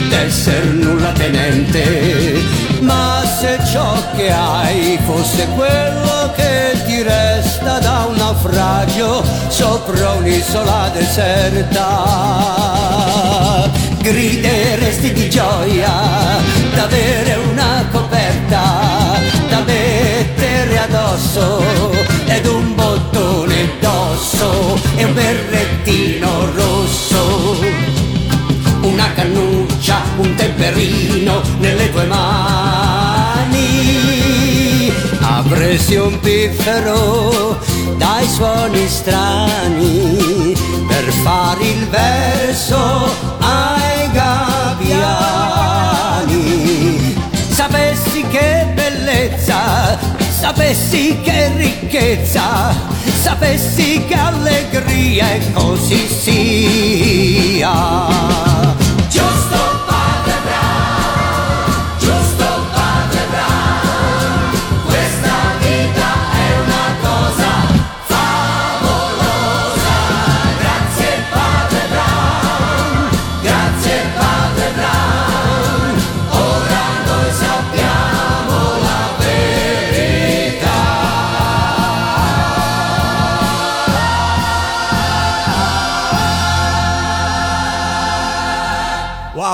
d'esser nulla tenente. Ma se ciò che hai fosse quello che ti resta da un naufragio sopra un'isola deserta, grideresti di gioia d'avere una coperta da mettere addosso ed un bottone d'osso e un berrettino rosso, una cannuccia, un temperino nelle tue mani. Avresti un piffero dai suoni strani per fare il verso ai gabbiani. Sapessi che bellezza, sapessi che ricchezza, sapessi che allegria, e così sia.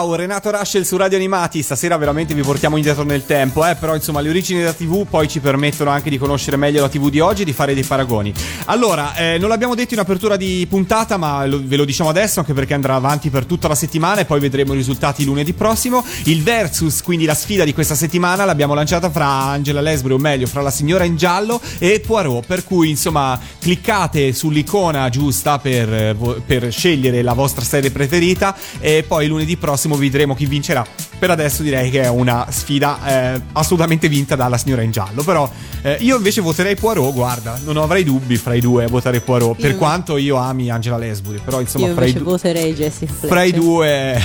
Renato Rascel su Radio Animati. Stasera veramente vi portiamo indietro nel tempo, eh? Però insomma le origini della tivù poi ci permettono anche di conoscere meglio la tivù di oggi e di fare dei paragoni. Allora, eh, non l'abbiamo detto in apertura di puntata, ma lo, ve lo diciamo adesso, anche perché andrà avanti per tutta la settimana e poi vedremo i risultati lunedì prossimo. Il versus, quindi la sfida di questa settimana, l'abbiamo lanciata fra Angela Lansbury, o meglio fra La Signora in Giallo e Poirot, per cui insomma cliccate sull'icona giusta per, per scegliere la vostra serie preferita e poi lunedì prossimo vi vedremo chi vincerà. Per adesso direi che è una sfida eh, assolutamente vinta dalla Signora in Giallo, però eh, io invece voterei Poirot, guarda, non avrei dubbi fra i due a votare Poirot, io per invece... quanto io ami Angela Lansbury, però insomma io fra, i du- voterei Jessica Fletcher. Fra i due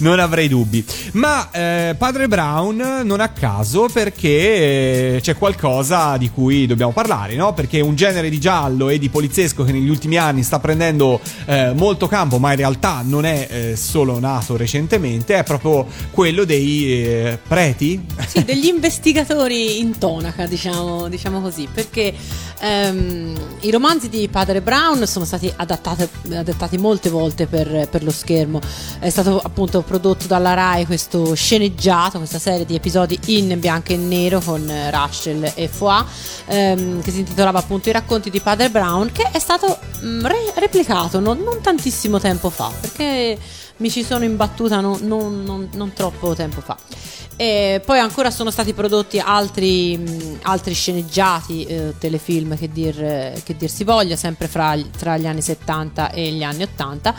non avrei dubbi. Ma eh, Padre Brown non a caso, perché c'è qualcosa di cui dobbiamo parlare, no? Perché un genere di giallo e di poliziesco che negli ultimi anni sta prendendo eh, molto campo, ma in realtà non è eh, solo nato recentemente, è proprio quello dei eh, preti, sì, degli investigatori in tonaca, diciamo, diciamo così, perché ehm, i romanzi di Padre Brown sono stati adattati, adattati molte volte per, per lo schermo. È stato appunto prodotto dalla Rai questo sceneggiato, questa serie di episodi in bianco e nero con Rascel e Foix, ehm, che si intitolava appunto I racconti di Padre Brown, che è stato mh, re- replicato non, non tantissimo tempo fa, perché mi ci sono imbattuta non, non, non, non troppo tempo fa. E poi ancora sono stati prodotti altri, altri sceneggiati, eh, telefilm che dir, che dir si voglia, sempre fra, tra gli anni settanta e gli anni ottanta,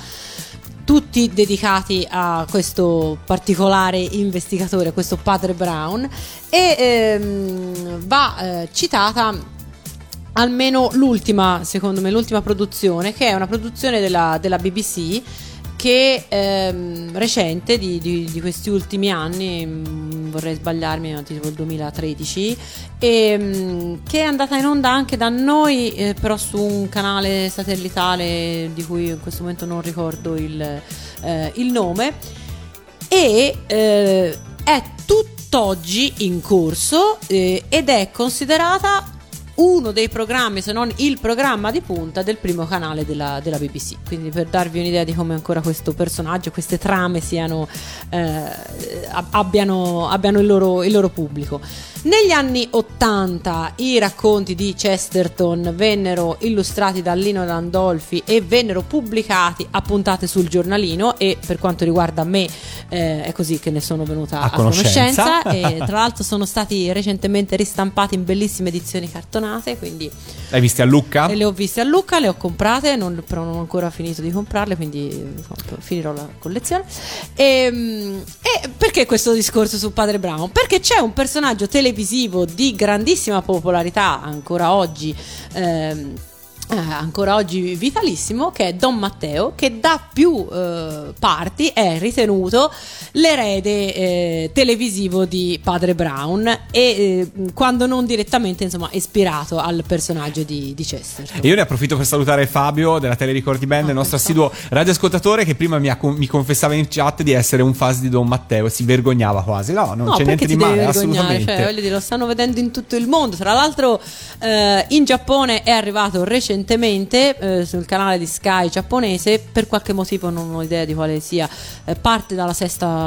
tutti dedicati a questo particolare investigatore, questo Padre Brown, e ehm, va eh, citata almeno l'ultima, secondo me l'ultima produzione, che è una produzione della, della B B C, che ehm, recente di, di, di questi ultimi anni, mh, vorrei sbagliarmi, ma tipo il duemilatredici, e, mh, che è andata in onda anche da noi, eh, però su un canale satellitare di cui in questo momento non ricordo il, eh, il nome, e eh, è tutt'oggi in corso eh, ed è considerata uno dei programmi, se non il programma di punta del primo canale della, della B B C. Quindi per darvi un'idea di come ancora questo personaggio, queste trame siano eh, abbiano, abbiano il loro, il loro pubblico. Negli anni ottanta i racconti di Chesterton vennero illustrati da Lino Landolfi e vennero pubblicati a puntate sul giornalino, e per quanto riguarda me eh, è così che ne sono venuta a, a conoscenza, conoscenza. E tra l'altro sono stati recentemente ristampati in bellissime edizioni cartonate. Quindi l'hai viste a Lucca? Le ho viste a Lucca, le ho comprate, non, però non ho ancora finito di comprarle, quindi finirò la collezione. E, e perché questo discorso su Padre Brown? Perché c'è un personaggio televisivo di grandissima popolarità ancora oggi, ehm, eh, ancora oggi vitalissimo, che è Don Matteo, che da più eh, parti è ritenuto l'erede eh, televisivo di Padre Brown e eh, quando non direttamente, insomma, ispirato al personaggio di, di Chester. E io ne approfitto per salutare Fabio della Telericordi Band, ah, il nostro assiduo radioascoltatore, che prima mi, ha, mi confessava in chat di essere un fan di Don Matteo, si vergognava quasi. No, non no, c'è niente di male, assolutamente. Cioè, voglio dire, lo stanno vedendo in tutto il mondo. Tra l'altro eh, in Giappone è arrivato recentemente eh, sul canale di Sky giapponese, per qualche motivo non ho idea di quale sia, eh, parte dalla sesta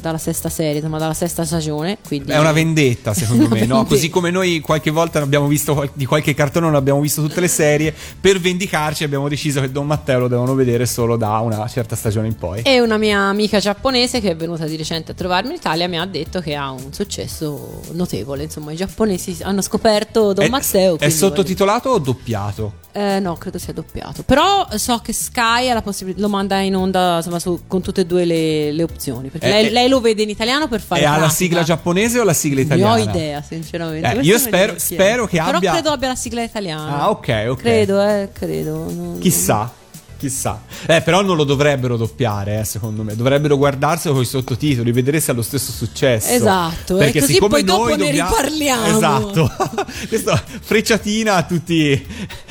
dalla sesta serie, ma dalla sesta stagione, quindi è una vendetta secondo una me, vendetta. No? Così come noi qualche volta abbiamo visto di qualche cartone, non abbiamo visto tutte le serie, per vendicarci abbiamo deciso che Don Matteo lo devono vedere solo da una certa stagione in poi. E una mia amica giapponese che è venuta di recente a trovarmi in Italia mi ha detto che ha un successo notevole, insomma i giapponesi hanno scoperto Don è, Matteo. È sottotitolato voglio... o doppiato? Eh, no, credo sia doppiato, però so che Sky ha la possibilità, lo manda in onda, insomma, su, con tutte e due le, le opzioni, perché eh, lei, eh, lei lo vede in italiano per fare. E ha la sigla giapponese o la sigla italiana? Non ho idea sinceramente, eh, io spero, spero che abbia, però credo abbia la sigla italiana. Ah, ok, ok. Credo, eh, credo non... Chissà Chissà, eh, però non lo dovrebbero doppiare, eh, secondo me. Dovrebbero guardarselo con i sottotitoli, vedere se ha lo stesso successo. Esatto, perché e così siccome poi dopo noi ne dobbiamo... riparliamo. Esatto. Questa frecciatina a tutti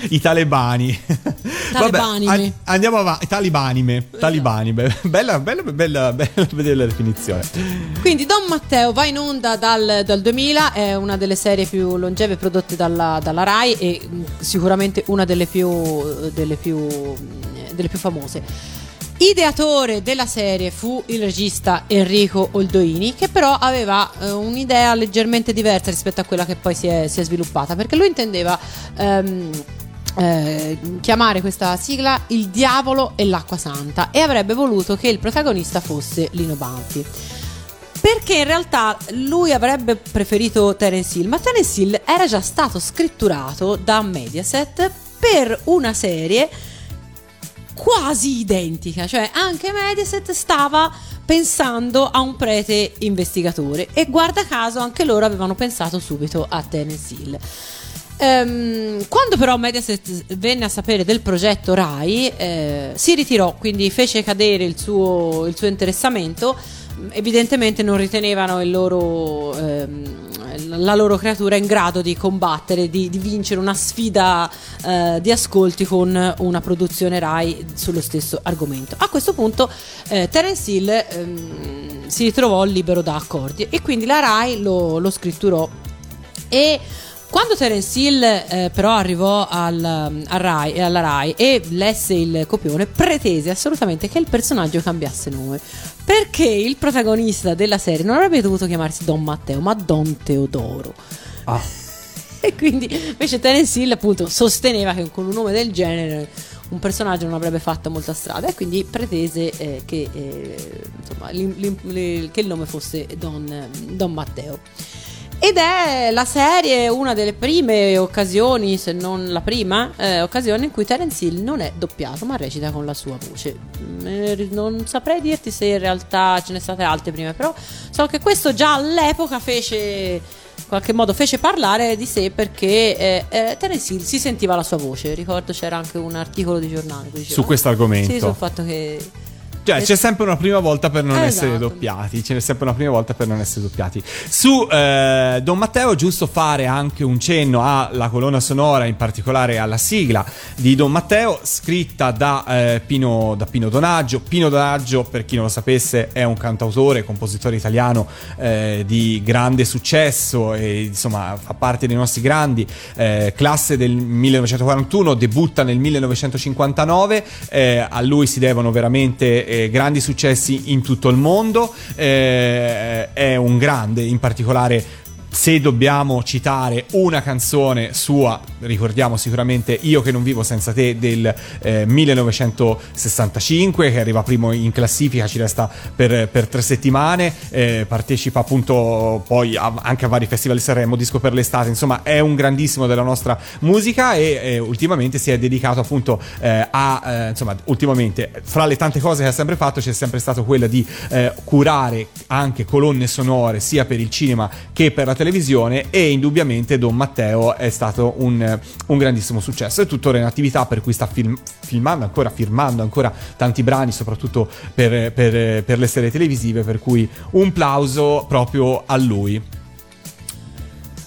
i talebani. Talibanime. Vabbè, a- andiamo avanti. Talibanime. Talibanime. Bella, bella, bella, bella, bella la definizione. Quindi Don Matteo va in onda dal, dal duemila, è una delle serie più longeve prodotte dalla, dalla Rai e sicuramente una delle più delle più delle più famose. Ideatore della serie fu il regista Enrico Oldoini, che però aveva eh, un'idea leggermente diversa rispetto a quella che poi si è, si è sviluppata, perché lui intendeva ehm, eh, chiamare questa sigla Il diavolo e l'acqua santa e avrebbe voluto che il protagonista fosse Lino Banfi, perché in realtà lui avrebbe preferito Terence Hill, ma Terence Hill era già stato scritturato da Mediaset per una serie quasi identica, cioè anche Mediaset stava pensando a un prete investigatore e guarda caso anche loro avevano pensato subito a Terence Hill. Ehm, quando però Mediaset venne a sapere del progetto Rai eh, si ritirò, quindi fece cadere il suo, il suo interessamento. Evidentemente non ritenevano il loro, ehm, la loro creatura in grado di combattere, di, di vincere una sfida eh, di ascolti con una produzione Rai sullo stesso argomento. A questo punto eh, Terence Hill ehm, si ritrovò libero da accordi e quindi la Rai lo, lo scritturò. E quando Terence Hill eh, però arrivò al, al Rai, alla Rai e lesse il copione, pretese assolutamente che il personaggio cambiasse nome, perché il protagonista della serie non avrebbe dovuto chiamarsi Don Matteo ma Don Teodoro. Ah. E quindi invece Terence Hill appunto sosteneva che con un nome del genere un personaggio non avrebbe fatto molta strada e quindi pretese eh, che, eh, insomma, l'im, l'im, l'im, che il nome fosse Don, Don Matteo. Ed è la serie una delle prime occasioni, se non la prima eh, occasione in cui Terence Hill non è doppiato ma recita con la sua voce. Eh, non saprei dirti se in realtà ce ne state altre prime, però so che questo già all'epoca fece qualche modo fece parlare di sé, perché eh, eh, Terence Hill si sentiva la sua voce. Ricordo c'era anche un articolo di giornale diceva, su questo argomento. Sì, sul fatto che cioè c'è sempre una prima volta per non esatto. essere doppiati c'è sempre una prima volta per non essere doppiati su eh, Don Matteo. Giusto fare anche un cenno alla colonna sonora, in particolare alla sigla di Don Matteo, scritta da, eh, Pino, da Pino Donaggio. Pino Donaggio, per chi non lo sapesse, è un cantautore, compositore italiano eh, di grande successo e insomma fa parte dei nostri grandi, eh, classe del millenovecentoquarantuno, debutta nel millenovecentocinquantanove, eh, a lui si devono veramente eh, grandi successi in tutto il mondo. Eh, è un grande, in particolare se dobbiamo citare una canzone sua ricordiamo sicuramente Io che non vivo senza te del eh, millenovecentosessantacinque, che arriva primo in classifica, ci resta per, per tre settimane, eh, partecipa appunto poi a, anche a vari festival di Sanremo, Disco per l'estate, insomma è un grandissimo della nostra musica e eh, ultimamente si è dedicato appunto eh, a eh, insomma ultimamente fra le tante cose che ha sempre fatto c'è sempre stato quella di eh, curare anche colonne sonore sia per il cinema che per la televisione, e indubbiamente Don Matteo è stato un, un grandissimo successo. È tuttora in attività, per cui sta film, filmando ancora, firmando ancora tanti brani, soprattutto per, per, per le serie televisive, per cui un plauso proprio a lui.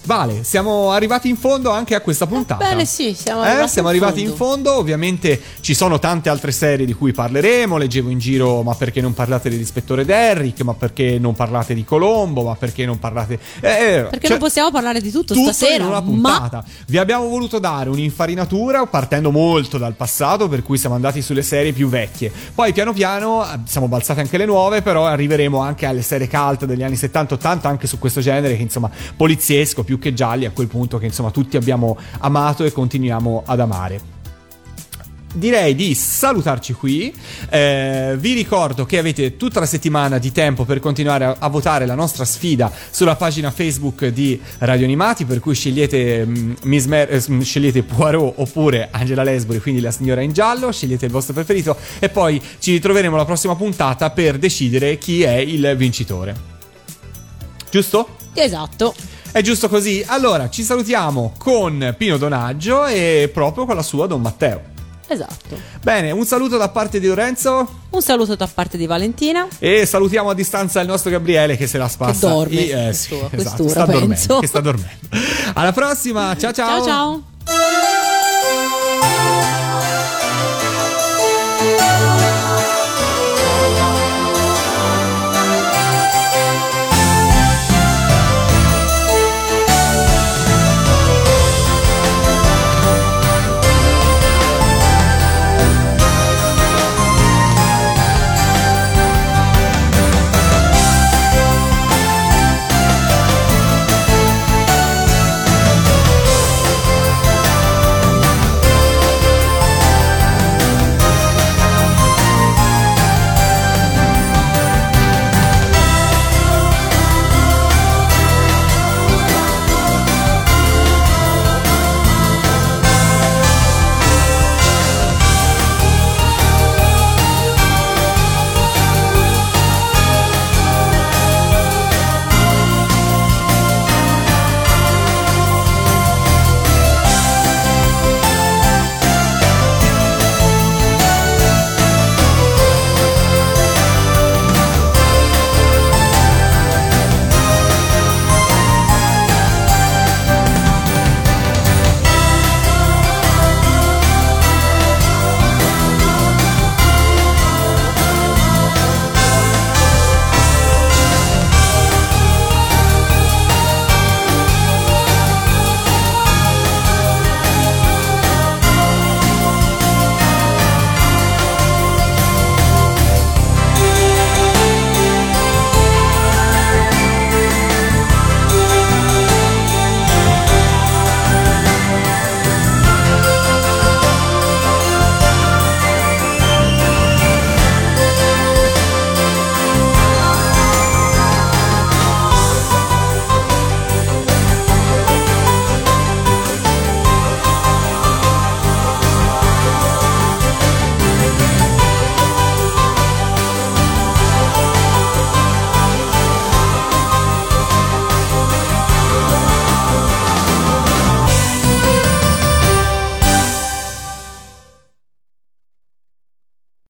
Vale, siamo arrivati in fondo anche a questa puntata. Bene, sì, siamo arrivati, eh, siamo in, arrivati fondo. in fondo. Ovviamente ci sono tante altre serie di cui parleremo. Leggevo in giro: ma perché non parlate dell'ispettore Derrick? Ma perché non parlate di Colombo? Ma perché non parlate... Eh, perché cioè, non possiamo parlare di tutto, tutto stasera in una puntata. Ma... vi abbiamo voluto dare un'infarinatura partendo molto dal passato, per cui siamo andati sulle serie più vecchie. Poi piano piano siamo balzati anche le nuove, però arriveremo anche alle serie cult degli anni settanta ottanta, anche su questo genere, che insomma, poliziesco, più più che gialli, a quel punto, che insomma tutti abbiamo amato e continuiamo ad amare. Direi di salutarci qui, eh, vi ricordo che avete tutta la settimana di tempo per continuare a, a votare la nostra sfida sulla pagina Facebook di Radio Animati, per cui scegliete, mh, Miss Mer- eh, scegliete Poirot oppure Angela Lansbury, quindi La Signora in Giallo, scegliete il vostro preferito e poi ci ritroveremo alla prossima puntata per decidere chi è il vincitore. Giusto? Esatto. È giusto così. Allora, ci salutiamo con Pino Donaggio e proprio con la sua Don Matteo. Esatto. Bene, un saluto da parte di Lorenzo. Un saluto da parte di Valentina. E salutiamo a distanza il nostro Gabriele, che se la spassa. Che dorme. E, eh, sì, esatto, sta penso. dormendo. Che sta dormendo. Alla prossima, ciao ciao. Ciao ciao.